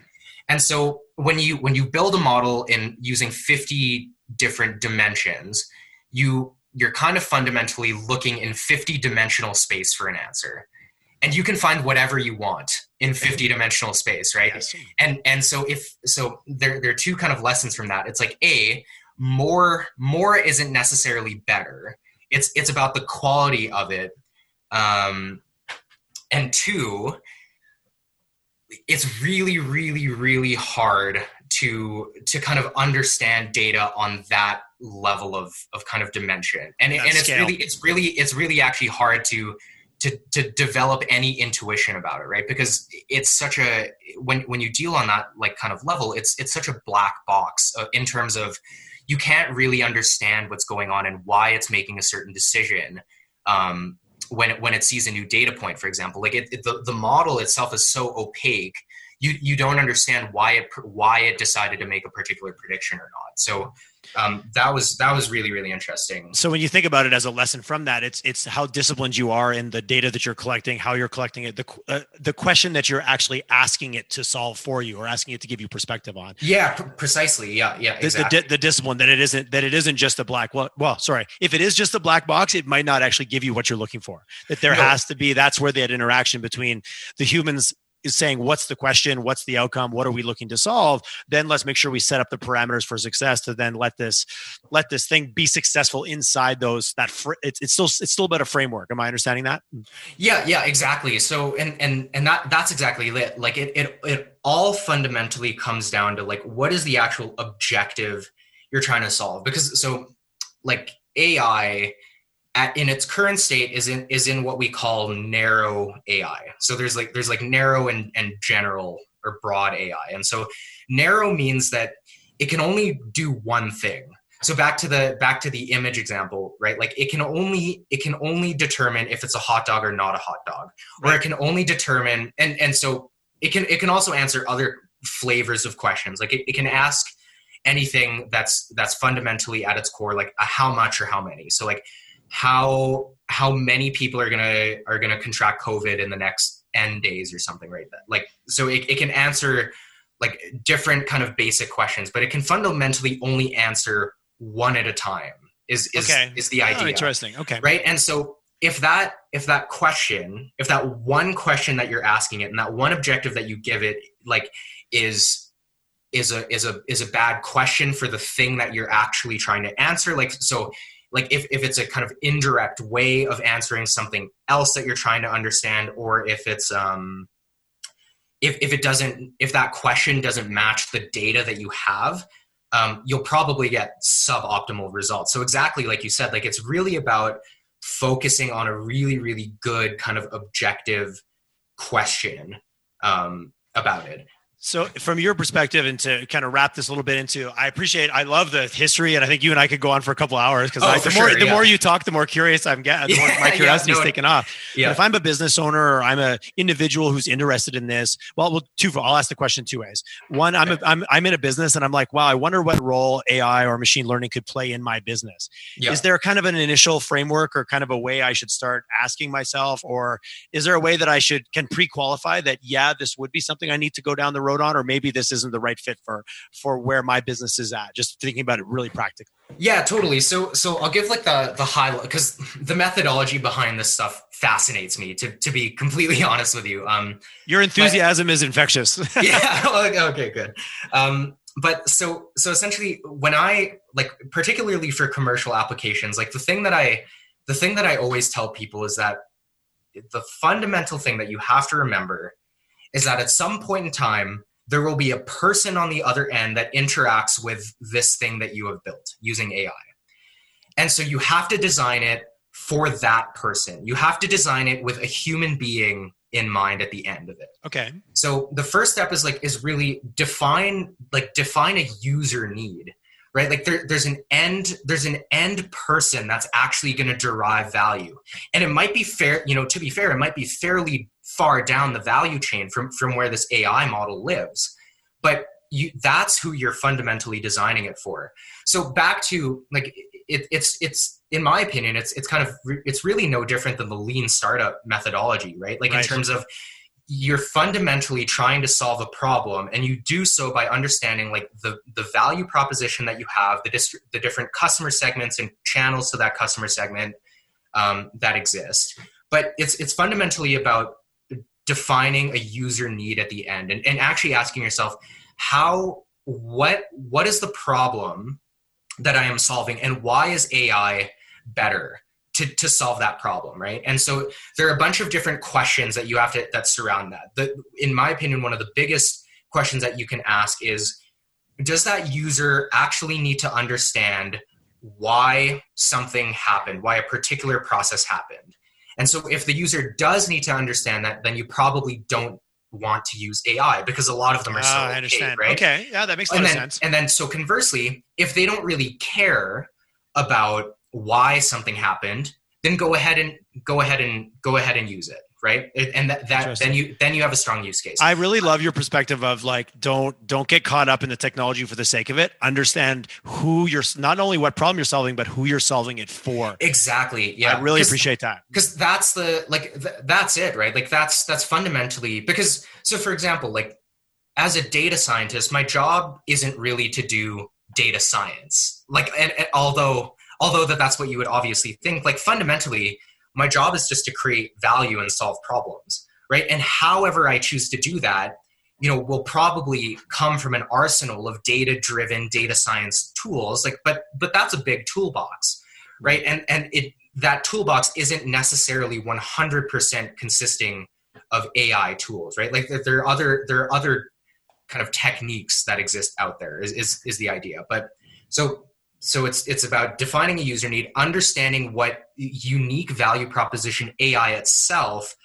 And so when you, when you build a model in using fifty different dimensions, you, you're kind of fundamentally looking in fifty dimensional space for an answer. And you can find whatever you want in fifty-dimensional space, right? Yes. And and so if so, there there are two kind of lessons from that. It's like a more more isn't necessarily better. It's it's about the quality of it, um, and two, it's really really really hard to to kind of understand data on that level of of kind of dimension. And that and scale. it's really it's really it's really actually hard to. To, to develop any intuition about it, right? Because it's such a, when when you deal on that like kind of level, it's it's such a black box uh, in terms of you can't really understand what's going on and why it's making a certain decision um, when it, when it sees a new data point, for example. Like it, it, the the model itself is so opaque, you you don't understand why it why it decided to make a particular prediction or not. So. Um, that was, that was really, really interesting. So when you think about it as a lesson from that, it's, it's how disciplined you are in the data that you're collecting, how you're collecting it, the, uh, the question that you're actually asking it to solve for you or asking it to give you perspective on. Yeah, precisely. Yeah. Yeah. Exactly. The, the, the discipline that it isn't, that it isn't just a black, well, well, sorry, if it is just a black box, it might not actually give you what you're looking for. That there no. has to be, that's where that interaction between the humans is saying, what's the question? What's the outcome? What are we looking to solve? Then let's make sure we set up the parameters for success to then let this, let this thing be successful inside those, that fr- it's, it's still, it's still about a framework. Am I understanding that? Yeah, yeah, exactly. So, and, and, and that, that's exactly it. Like it, it, it all fundamentally comes down to like, what is the actual objective you're trying to solve? Because so like A I, At, in its current state is in is in what we call narrow A I. So there's like there's like narrow and, and general or broad A I. And so narrow means that it can only do one thing. So back to the back to the image example, right? Like it can only it can only determine if it's a hot dog or not a hot dog. Right. Or it can only determine and, and so it can it can also answer other flavors of questions. Like it, it can ask anything that's that's fundamentally at its core, like a how much or how many. So like how how many people are gonna are gonna contract COVID in the next N days or something, right? Like so it, it can answer like different kind of basic questions, but it can fundamentally only answer one at a time is is, okay. is the idea. Oh, interesting. Okay. Right. And so if that if that question, if that one question that you're asking it and that one objective that you give it like is is a is a is a bad question for the thing that you're actually trying to answer, like so Like if, if it's a kind of indirect way of answering something else that you're trying to understand, or if it's um, if if it doesn't if that question doesn't match the data that you have, um, you'll probably get suboptimal results. So exactly like you said, like it's really about focusing on a really really good kind of objective question um, about it. So from your perspective, and to kind of wrap this a little bit into, I appreciate, I love the history, and I think you and I could go on for a couple hours because oh, the, more, sure, the yeah. more you talk, the more curious I'm getting, the yeah, more my curiosity yeah, no, is taking off. Yeah. But if I'm a business owner or I'm a individual who's interested in this, well, well two, I'll ask the question two ways. One, I'm, a, I'm, I'm in a business and I'm like, wow, I wonder what role A I or machine learning could play in my business. Yeah. Is there kind of an initial framework or kind of a way I should start asking myself, or is there a way that I should can pre-qualify that, yeah, this would be something I need to go down the road on, or maybe this isn't the right fit for for where my business is at? Just thinking about it really practically. Yeah, totally. So so I'll give like the the high, because the methodology behind this stuff fascinates me, to to be completely honest with you. Um, Your enthusiasm but, is infectious. Yeah. Okay, good. Um, but so so essentially when I, like particularly for commercial applications, like the thing that I the thing that I always tell people is that the fundamental thing that you have to remember is that at some point in time, there will be a person on the other end that interacts with this thing that you have built using A I. And so you have to design it for that person. You have to design it with a human being in mind at the end of it. Okay. So the first step is like, is really define, like define a user need, right? Like there, there's an end, there's an end person that's actually going to derive value. And it might be fair, you know, to be fair, it might be fairly far down the value chain from, from where this A I model lives, but you, that's who you're fundamentally designing it for. So back to like, it, it's, it's, in my opinion, it's, it's kind of, it's really no different than the lean startup methodology, right? Like right. In terms of you're fundamentally trying to solve a problem, and you do so by understanding like the, the value proposition that you have, the dist- the different customer segments and channels to that customer segment um, that exist. But it's, it's fundamentally about defining a user need at the end, and, and actually asking yourself how, what, what is the problem that I am solving, and why is A I better to, to solve that problem? Right. And so there are a bunch of different questions that you have to, that surround that. The, in my opinion, one of the biggest questions that you can ask is, does that user actually need to understand why something happened, why a particular process happened? And so if the user does need to understand that, then you probably don't want to use A I, because a lot of them are so uh, I understand. Paid, right? Okay. Yeah, that makes a lot of sense. And then so conversely, if they don't really care about why something happened, then go ahead and go ahead and go ahead and use it. Right. And that, that then you then you have a strong use case. I really love your perspective of like, don't don't get caught up in the technology for the sake of it. Understand who you're, not only what problem you're solving, but who you're solving it for. Exactly. Yeah. I really appreciate that. Because that's the like th- that's it. Right. Like that's that's fundamentally, because so, for example, like as a data scientist, my job isn't really to do data science. Like and, and although although that that's what you would obviously think, like fundamentally, my job is just to create value and solve problems, right? And however I choose to do that, you know, will probably come from an arsenal of data-driven data science tools. Like, but but that's a big toolbox, right? And and it that toolbox isn't necessarily one hundred percent consisting of A I tools, right? Like there are other there are other kind of techniques that exist out there is is, is the idea. But so so it's it's about defining a user need, understanding what unique value proposition A I itself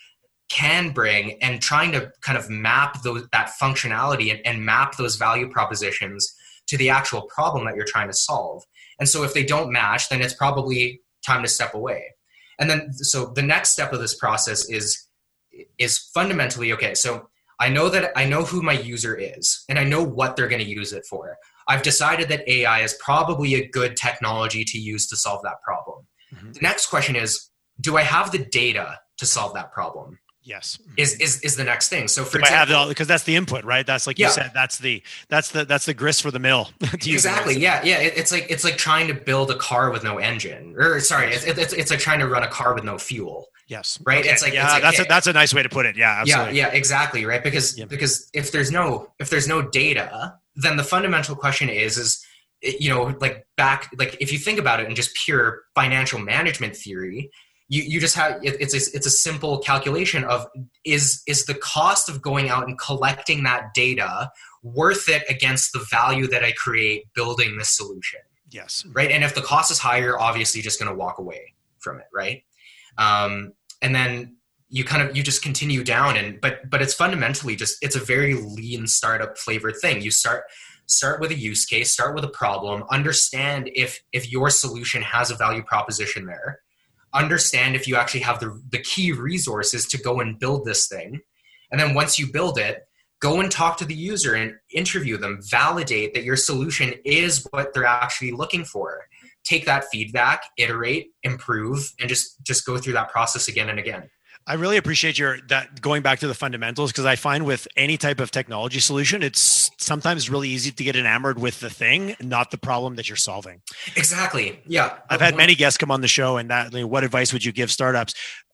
can bring, and trying to kind of map those, that functionality and, and map those value propositions to the actual problem that you're trying to solve. And so if they don't match, then it's probably time to step away. And then, so the next step of this process is, is fundamentally, okay, so I know that I know who my user is and I know what they're going to use it for. I've decided that A I is probably a good technology to use to solve that problem. Mm-hmm. The next question is, do I have the data to solve that problem? Yes. Is, is, is the next thing. So for example, I have it all, because that's the input, right? That's like you yeah. said, that's the, that's the, that's the grist for the mill. Exactly. Yeah. Yeah. It, it's like, it's like trying to build a car with no engine, or sorry, it's, it's, it's like trying to run a car with no fuel. Yes. Right. Okay. It's like, yeah, it's like, that's yeah. a, that's a nice way to put it. Yeah. Absolutely. Yeah. Yeah. Exactly. Right. Because, yeah. because if there's no, if there's no data, then the fundamental question is, is, you know, like back, like if you think about it in just pure financial management theory, You you just have it, it's a, it's a simple calculation of is is the cost of going out and collecting that data worth it against the value that I create building this solution? Yes. Right. And if the cost is higher, obviously you're just going to walk away from it, right? Um, and then you kind of you just continue down, and but but it's fundamentally just it's a very lean startup flavored thing. You start start with a use case, start with a problem, understand if if your solution has a value proposition there. Understand if you actually have the, the key resources to go and build this thing. And then once you build it, go and talk to the user and interview them, validate that your solution is what they're actually looking for. Take that feedback, iterate, improve, and just, just go through that process again and again. I really appreciate your that going back to the fundamentals, because I find with any type of technology solution, it's sometimes really easy to get enamored with the thing, not the problem that you're solving. Exactly. Yeah. I've had many guests come on the show, and that, like, what advice would you give startups?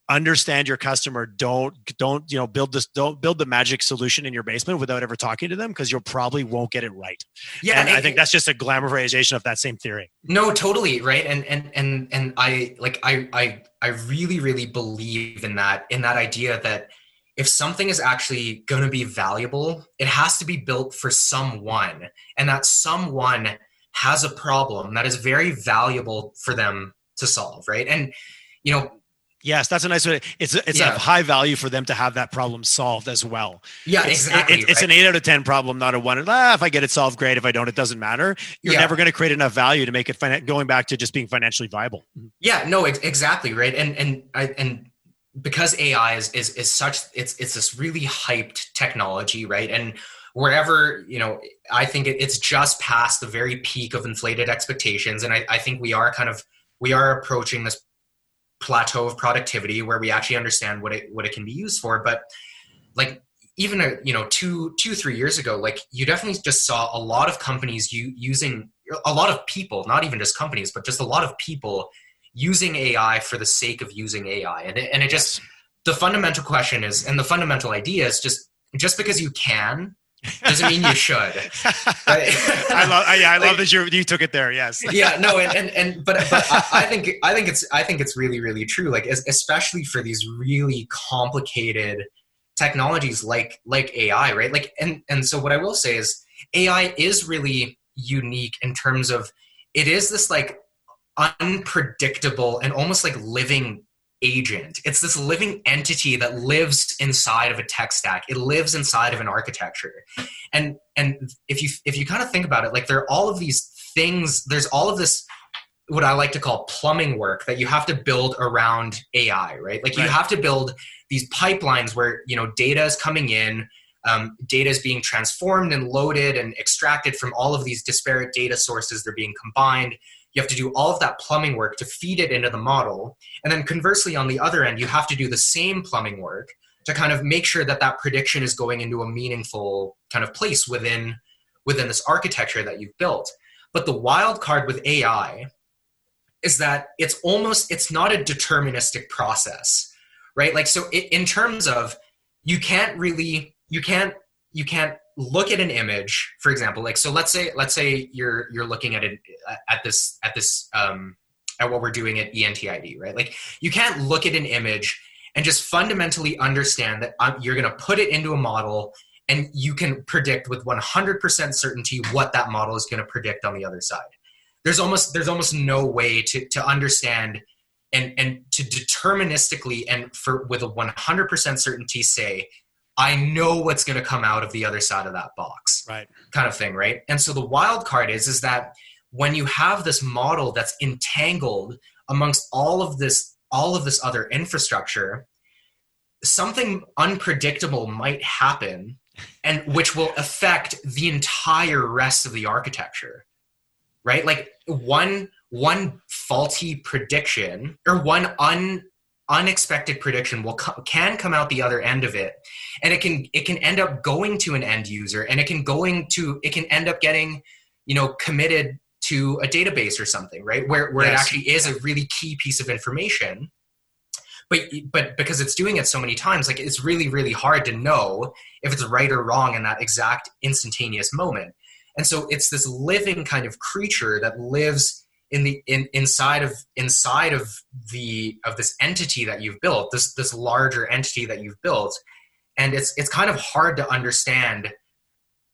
Understand your customer. Don't, don't, you know, build this, don't build the magic solution in your basement without ever talking to them, because you'll probably won't get it right. Yeah. And, and I it, think that's just a glamorization of that same theory. No, totally. Right. And, and, and, and I like, I, I, I really, really believe in that, in that idea that if something is actually going to be valuable, it has to be built for someone, and that someone has a problem that is very valuable for them to solve. Right. And, you know, yes, that's a nice way. It's it's yeah. a high value for them to have that problem solved as well. Yeah, it's, exactly. It, it's right. an eight out of ten problem, not a one. Ah, if I get it solved, great. If I don't, it doesn't matter. You're yeah. never going to create enough value to make it fin- going back to just being financially viable. Yeah, no, it, exactly right. And and and because A I is is is such it's it's this really hyped technology, right? And wherever, you know, I think it, it's just past the very peak of inflated expectations, and I, I think we are kind of we are approaching this plateau of productivity where we actually understand what it what it can be used for. But like even a you know two two three years ago, like you definitely just saw a lot of companies you using a lot of people, not even just companies, but just a lot of people using A I for the sake of using A I. And it, and it just the fundamental question is, and the fundamental idea is just just because you can doesn't mean you should. I love, yeah, I love like, that you you took it there. Yes. Yeah. No. And and, and but, but I, I think I think it's I think it's really really true. Like as, especially for these really complicated technologies like like A I, right? Like and and so what I will say is A I is really unique in terms of it is this like unpredictable and almost like living agent. It's this living entity that lives inside of a tech stack. It lives inside of an architecture. And and if you if you kind of think about it, like there are all of these things, there's all of this what I like to call plumbing work that you have to build around A I, right? Like right. you have to build these pipelines where, you know, data is coming in, um, data is being transformed and loaded and extracted from all of these disparate data sources. They're being combined. You have to do all of that plumbing work to feed it into the model. And then conversely, on the other end, you have to do the same plumbing work to kind of make sure that that prediction is going into a meaningful kind of place within, within this architecture that you've built. But the wild card with A I is that it's almost, it's not a deterministic process, right? Like, so it, in terms of you can't really, you can't, you can't look at an image, for example, like, so let's say, let's say you're, you're looking at it at this, at this, um, at what we're doing at E N T I D, right? Like you can't look at an image and just fundamentally understand that um, you're going to put it into a model and you can predict with one hundred percent certainty what that model is going to predict on the other side. There's almost, there's almost no way to, to understand and, and to deterministically and for with a one hundred percent certainty say, I know what's going to come out of the other side of that box, right? Kind of thing, right? And so the wild card is, is that when you have this model that's entangled amongst all of this, all of this other infrastructure, something unpredictable might happen and which will affect the entire rest of the architecture, right? Like one, one faulty prediction or one un, unexpected prediction will can come out the other end of it. And it can, it can end up going to an end user and it can going to, it can end up getting, you know, committed to a database or something, right? Where, where yes. It actually is a really key piece of information, but, but because it's doing it so many times, like it's really, really hard to know if it's right or wrong in that exact instantaneous moment. And so it's this living kind of creature that lives in the, in, inside of, inside of the, of this entity that you've built, this, this larger entity that you've built. And it's, it's kind of hard to understand,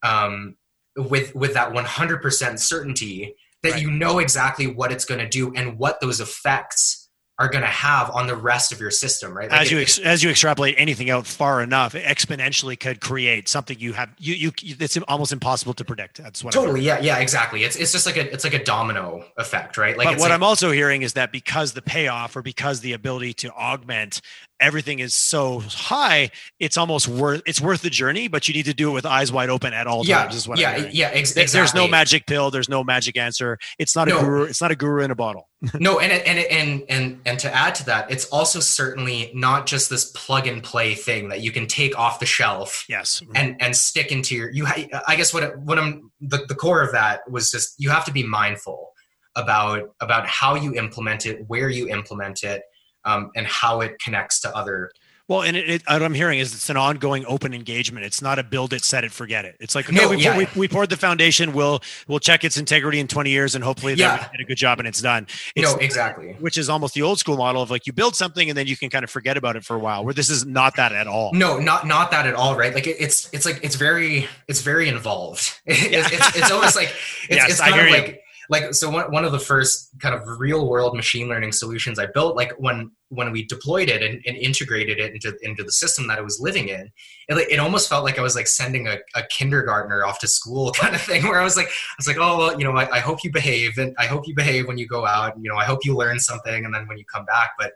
um, with with that one hundred percent certainty that right. You know exactly what it's going to do and what those effects are going to have on the rest of your system, right? Like as you ex- as you extrapolate anything out far enough, it exponentially could create something you have you you it's almost impossible to predict. That's what totally yeah yeah exactly. It's it's just like a it's like a domino effect, right? Like but it's what like, I'm also hearing is that because the payoff or because the ability to augment everything is so high, it's almost worth it's worth the journey, but you need to do it with eyes wide open at all yeah, times. Is what yeah I'm yeah ex- exactly. There's no magic pill. There's no magic answer. It's not a no. guru. It's not a guru in a bottle. No, and and and and and to add to that, it's also certainly not just this plug and play thing that you can take off the shelf. Yes, and and stick into your. You, I guess what it, what I'm the, the core of that was just you have to be mindful about about how you implement it, where you implement it, um, and how it connects to other. Well, and it, it, what I'm hearing is it's an ongoing open engagement. It's not a build it, set it, forget it. It's like, okay, no, we, yeah. we, we poured the foundation. We'll we'll check its integrity in twenty years and hopefully yeah. they did a good job and it's done. It's, no, exactly. Which is almost the old school model of like you build something and then you can kind of forget about it for a while, where this is not that at all. No, not not that at all, right? Like it, it's it's like, it's very, it's very involved. It, yeah. it's, it's, it's almost like, it's, yes, it's kind I hear of like, you. Like, so one, one of the first kind of real world machine learning solutions I built, like when, when we deployed it and, and integrated it into, into the system that it was living in, it, it almost felt like I was like sending a, a kindergartner off to school kind of thing, where I was like, I was like, oh, well, you know, I, I hope you behave and I hope you behave when you go out, and, you know, I hope you learn something. And then when you come back, but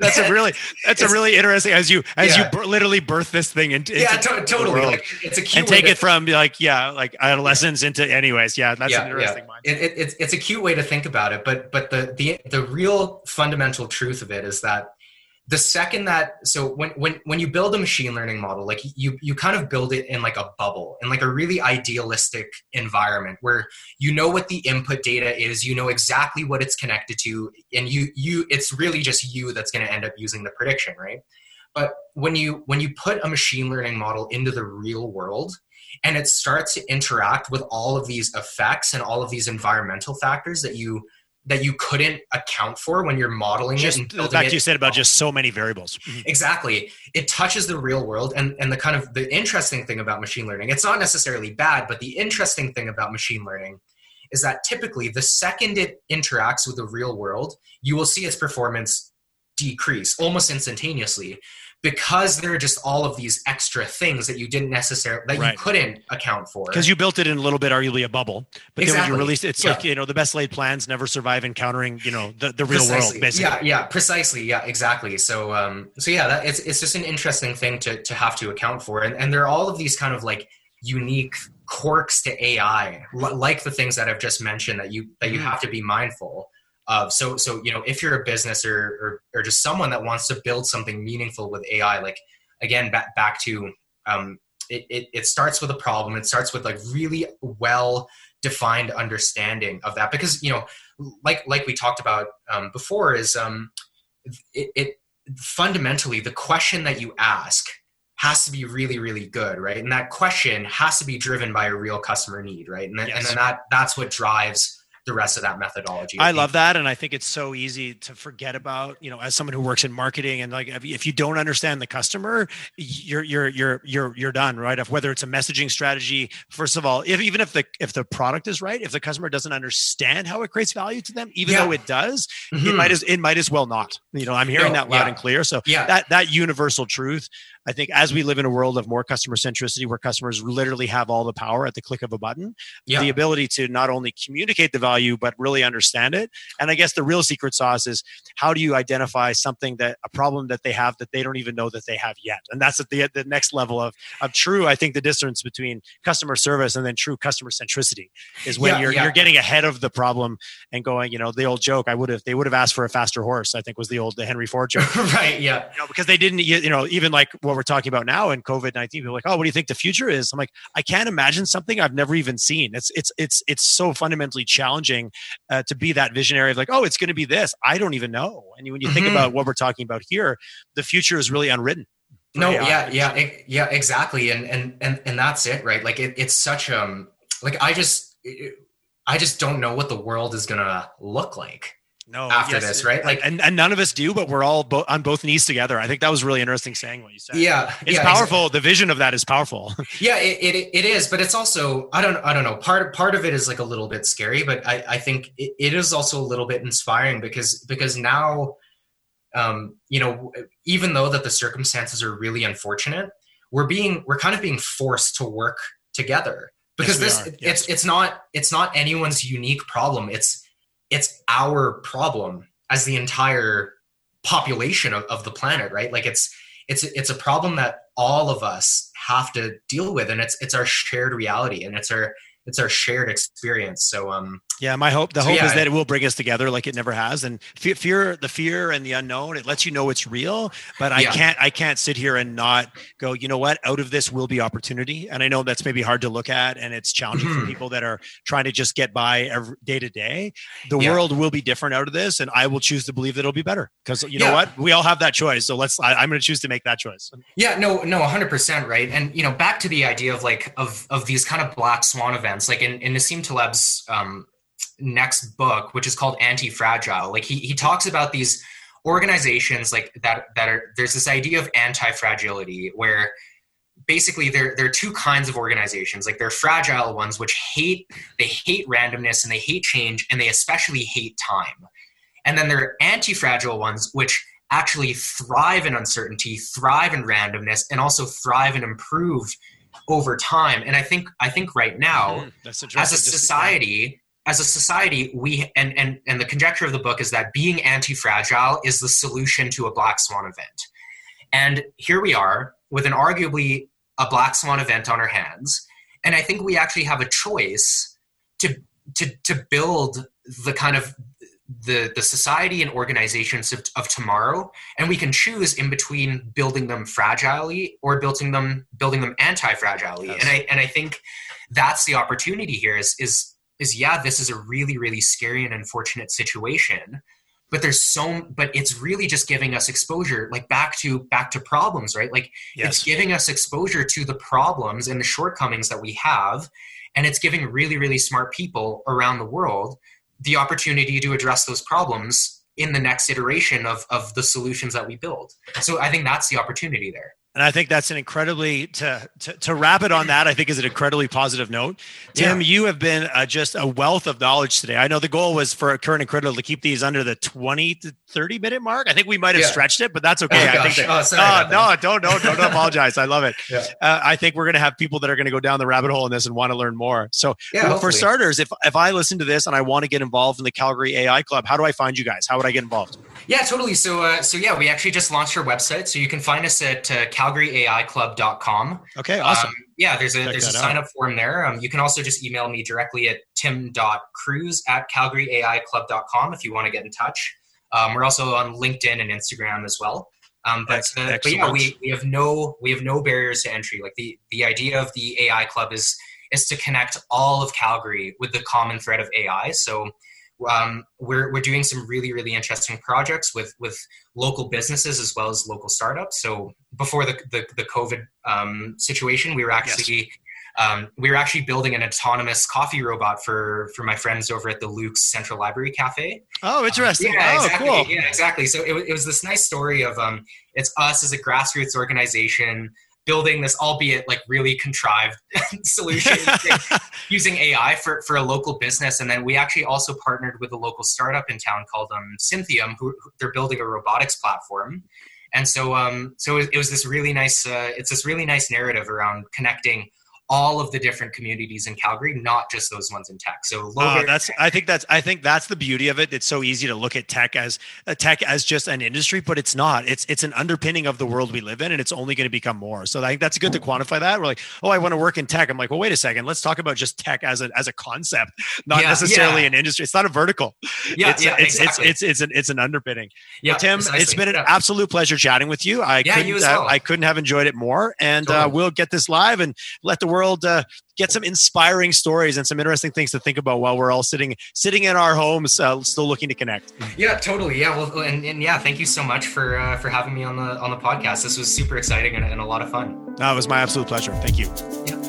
that's a really that's a really interesting as you as yeah. you b- literally birth this thing into, into yeah to- totally like, it's a cute and way take to, it from like yeah like adolescence yeah. into anyways yeah that's yeah, an interesting yeah. mindset. It, it, it's a cute way to think about it, but but the the the real fundamental truth of it is that the second that so when when when you build a machine learning model, like you you kind of build it in like a bubble, in like a really idealistic environment where you know what the input data is, you know exactly what it's connected to, and you you it's really just you that's going to end up using the prediction, right? But when you when you put a machine learning model into the real world and it starts to interact with all of these effects and all of these environmental factors that you that you couldn't account for when you're modeling just it. The fact it. You said about just so many variables. Mm-hmm. Exactly. It touches the real world. And, and the kind of the interesting thing about machine learning, it's not necessarily bad, but the interesting thing about machine learning is that typically the second it interacts with the real world, you will see its performance decrease almost instantaneously, because there are just all of these extra things that you didn't necessarily, that right. you couldn't account for. Because you built it in a little bit, arguably a bubble, but exactly. then when you release it, it's yeah. like, you know, the best laid plans never survive encountering, you know, the, the real precisely. World, basically. Yeah, yeah, precisely. Yeah, exactly. So, um, so yeah, that, it's it's just an interesting thing to to have to account for. And, and there are all of these kind of like unique quirks to A I, l- like the things that I've just mentioned that you, that you mm. have to be mindful of. So, so, you know, if you're a business or, or, or just someone that wants to build something meaningful with A I, like again, back, back to, um, it, it, it starts with a problem. It starts with like really well-defined understanding of that, because, you know, like, like we talked about, um, before is, um, it, it, fundamentally, the question that you ask has to be really, really good, right? And that question has to be driven by a real customer need, right? And then, yes. and then that that's what drives the rest of that methodology. I, I love that. And I think it's so easy to forget about, you know, as someone who works in marketing, and like, if you don't understand the customer, you're, you're, you're, you're, you're done, right? If whether it's a messaging strategy, first of all, if, even if the, if the product is right, if the customer doesn't understand how it creates value to them, even yeah. though it does, mm-hmm. it might as, it might as well not, you know, I'm hearing no, that loud yeah. and clear. So yeah. that, that universal truth, I think as we live in a world of more customer centricity, where customers literally have all the power at the click of a button, yeah. the ability to not only communicate the value, but really understand it. And I guess the real secret sauce is, how do you identify something that a problem that they have that they don't even know that they have yet? And that's at the, the next level of, of true, I think the difference between customer service and then true customer centricity is when yeah, you're, yeah. you're getting ahead of the problem and going, you know, the old joke, I would have, they would have asked for a faster horse, I think was the old the Henry Ford joke. Right. Yeah. You know, because they didn't, you know, even like, what we're talking about now in COVID nineteen, people are like, oh, what do you think the future is? I'm like, I can't imagine something I've never even seen. It's it's it's it's so fundamentally challenging uh, to be that visionary of like, oh, it's going to be this. I don't even know. And when you mm-hmm. think about what we're talking about here, the future is really unwritten. No, A I. yeah, yeah, it, yeah, exactly. And and and and that's it, right? Like it, it's such um, like I just it, I just don't know what the world is going to look like. No, after yes, this, right? Like, and, and none of us do, but we're all bo- on both knees together. I think that was really interesting saying what you said. Yeah, it's yeah, powerful. Exactly. The vision of that is powerful. Yeah, it, it it is, but it's also I don't I don't know. Part part of it is like a little bit scary, but I, I think it, it is also a little bit inspiring because because now, um, you know, even though that the circumstances are really unfortunate, we're being we're kind of being forced to work together because yes, this yes. it's it's not it's not anyone's unique problem. It's It's our problem as the entire population of, of the planet, right? Like it's it's it's a problem that all of us have to deal with, and it's it's our shared reality, and it's our it's our shared experience. So, um, yeah, my hope the so hope yeah, is that it will bring us together like it never has. And fear, fear the fear and the unknown, it lets you know it's real. But I yeah. can't I can't sit here and not go, you know what? Out of this will be opportunity. And I know that's maybe hard to look at, and it's challenging mm-hmm. for people that are trying to just get by every, day to day. The yeah. world will be different out of this, and I will choose to believe that it'll be better because you know yeah. what? We all have that choice. So let's I, I'm going to choose to make that choice. Yeah, no, no, one hundred percent right. And you know, back to the idea of like of of these kind of black swan events. Like in, in Nassim Taleb's um, next book, which is called Anti-Fragile, like he he talks about these organizations like that that are there's this idea of anti-fragility where basically there there are two kinds of organizations. Like there are fragile ones which hate they hate randomness and they hate change and they especially hate time. And then there are anti-fragile ones which actually thrive in uncertainty, thrive in randomness, and also thrive and improve over time. And I think, I think right now, as a society, as a society, we, and, and, and the conjecture of the book is that being anti-fragile is the solution to a black swan event. And here we are with an arguably a black swan event on our hands. And I think we actually have a choice to, to, to build the kind of the, the society and organizations of, of tomorrow. And we can choose in between building them fragilely or building them, building them anti-fragilely. Yes. And I, and I think that's the opportunity here is, is, is yeah, this is a really, really scary and unfortunate situation, but there's so, but it's really just giving us exposure, like back to, back to problems, right? Like yes. it's giving us exposure to the problems and the shortcomings that we have. And it's giving really, really smart people around the world the opportunity to address those problems in the next iteration of, of the solutions that we build. So I think that's the opportunity there. And I think that's an incredibly, to, to, to wrap it on that, I think is an incredibly positive note. Tim, yeah. you have been uh, just a wealth of knowledge today. I know the goal was for Current and Critical to keep these under the twenty to thirty minute mark. I think we might've yeah. stretched it, but that's okay. Oh, I think that, oh, sorry uh, no, don't, don't, don't, don't apologize. I love it. Yeah. Uh, I think we're going to have people that are going to go down the rabbit hole in this and want to learn more. So yeah, well, for starters, if, if I listen to this and I want to get involved in the Calgary A I Club, how do I find you guys? How would I get involved? Yeah, totally. So, uh, so yeah, we actually just launched our website. So you can find us at uh, calgary a i club dot com. Okay, awesome. Um, yeah, there's a Check there's a sign out. up form there. Um, you can also just email me directly at tim dot cruz at calgary a i club dot com if you want to get in touch. Um, we're also on LinkedIn and Instagram as well. Um, but, uh, but yeah, we, we have no we have no barriers to entry. Like the, the idea of the A I Club is is to connect all of Calgary with the common thread of A I. So Um, we're we're doing some really, really interesting projects with with local businesses as well as local startups. So before the the, the COVID um, situation, we were actually yes. um, we were actually building an autonomous coffee robot for for my friends over at the Luke's Central Library Cafe. Oh, interesting! Um, yeah, oh, exactly. Cool. Yeah, exactly. So it it was this nice story of um, it's us as a grassroots organization building this, albeit like really contrived solution using A I for, for a local business. And then we actually also partnered with a local startup in town called um, Synthium, who, who they're building a robotics platform. And so, um, so it, it was this really nice, uh, it's this really nice narrative around connecting all of the different communities in Calgary, not just those ones in tech. So oh, that's, I think that's, I think that's the beauty of it. It's so easy to look at tech as uh, tech as just an industry, but it's not, it's, it's an underpinning of the world we live in, and it's only going to become more. So I think that's good to quantify that. We're like, oh, I want to work in tech. I'm like, well, wait a second. Let's talk about just tech as a, as a concept, not yeah, necessarily yeah. an industry. It's not a vertical. Yeah, it's, yeah, it's, exactly. it's, it's, it's an, it's an underpinning. Yeah, well, Tim, precisely. It's been an yeah. absolute pleasure chatting with you. I yeah, couldn't, you as well. uh, I couldn't have enjoyed it more, and totally. uh, we'll get this live and let the world World, uh, get some inspiring stories and some interesting things to think about while we're all sitting sitting in our homes, uh, still looking to connect. Yeah, totally. Yeah, well, and, and yeah, thank you so much for uh, for having me on the on the podcast. This was super exciting and, and a lot of fun. No, it was my absolute pleasure. Thank you. Yeah.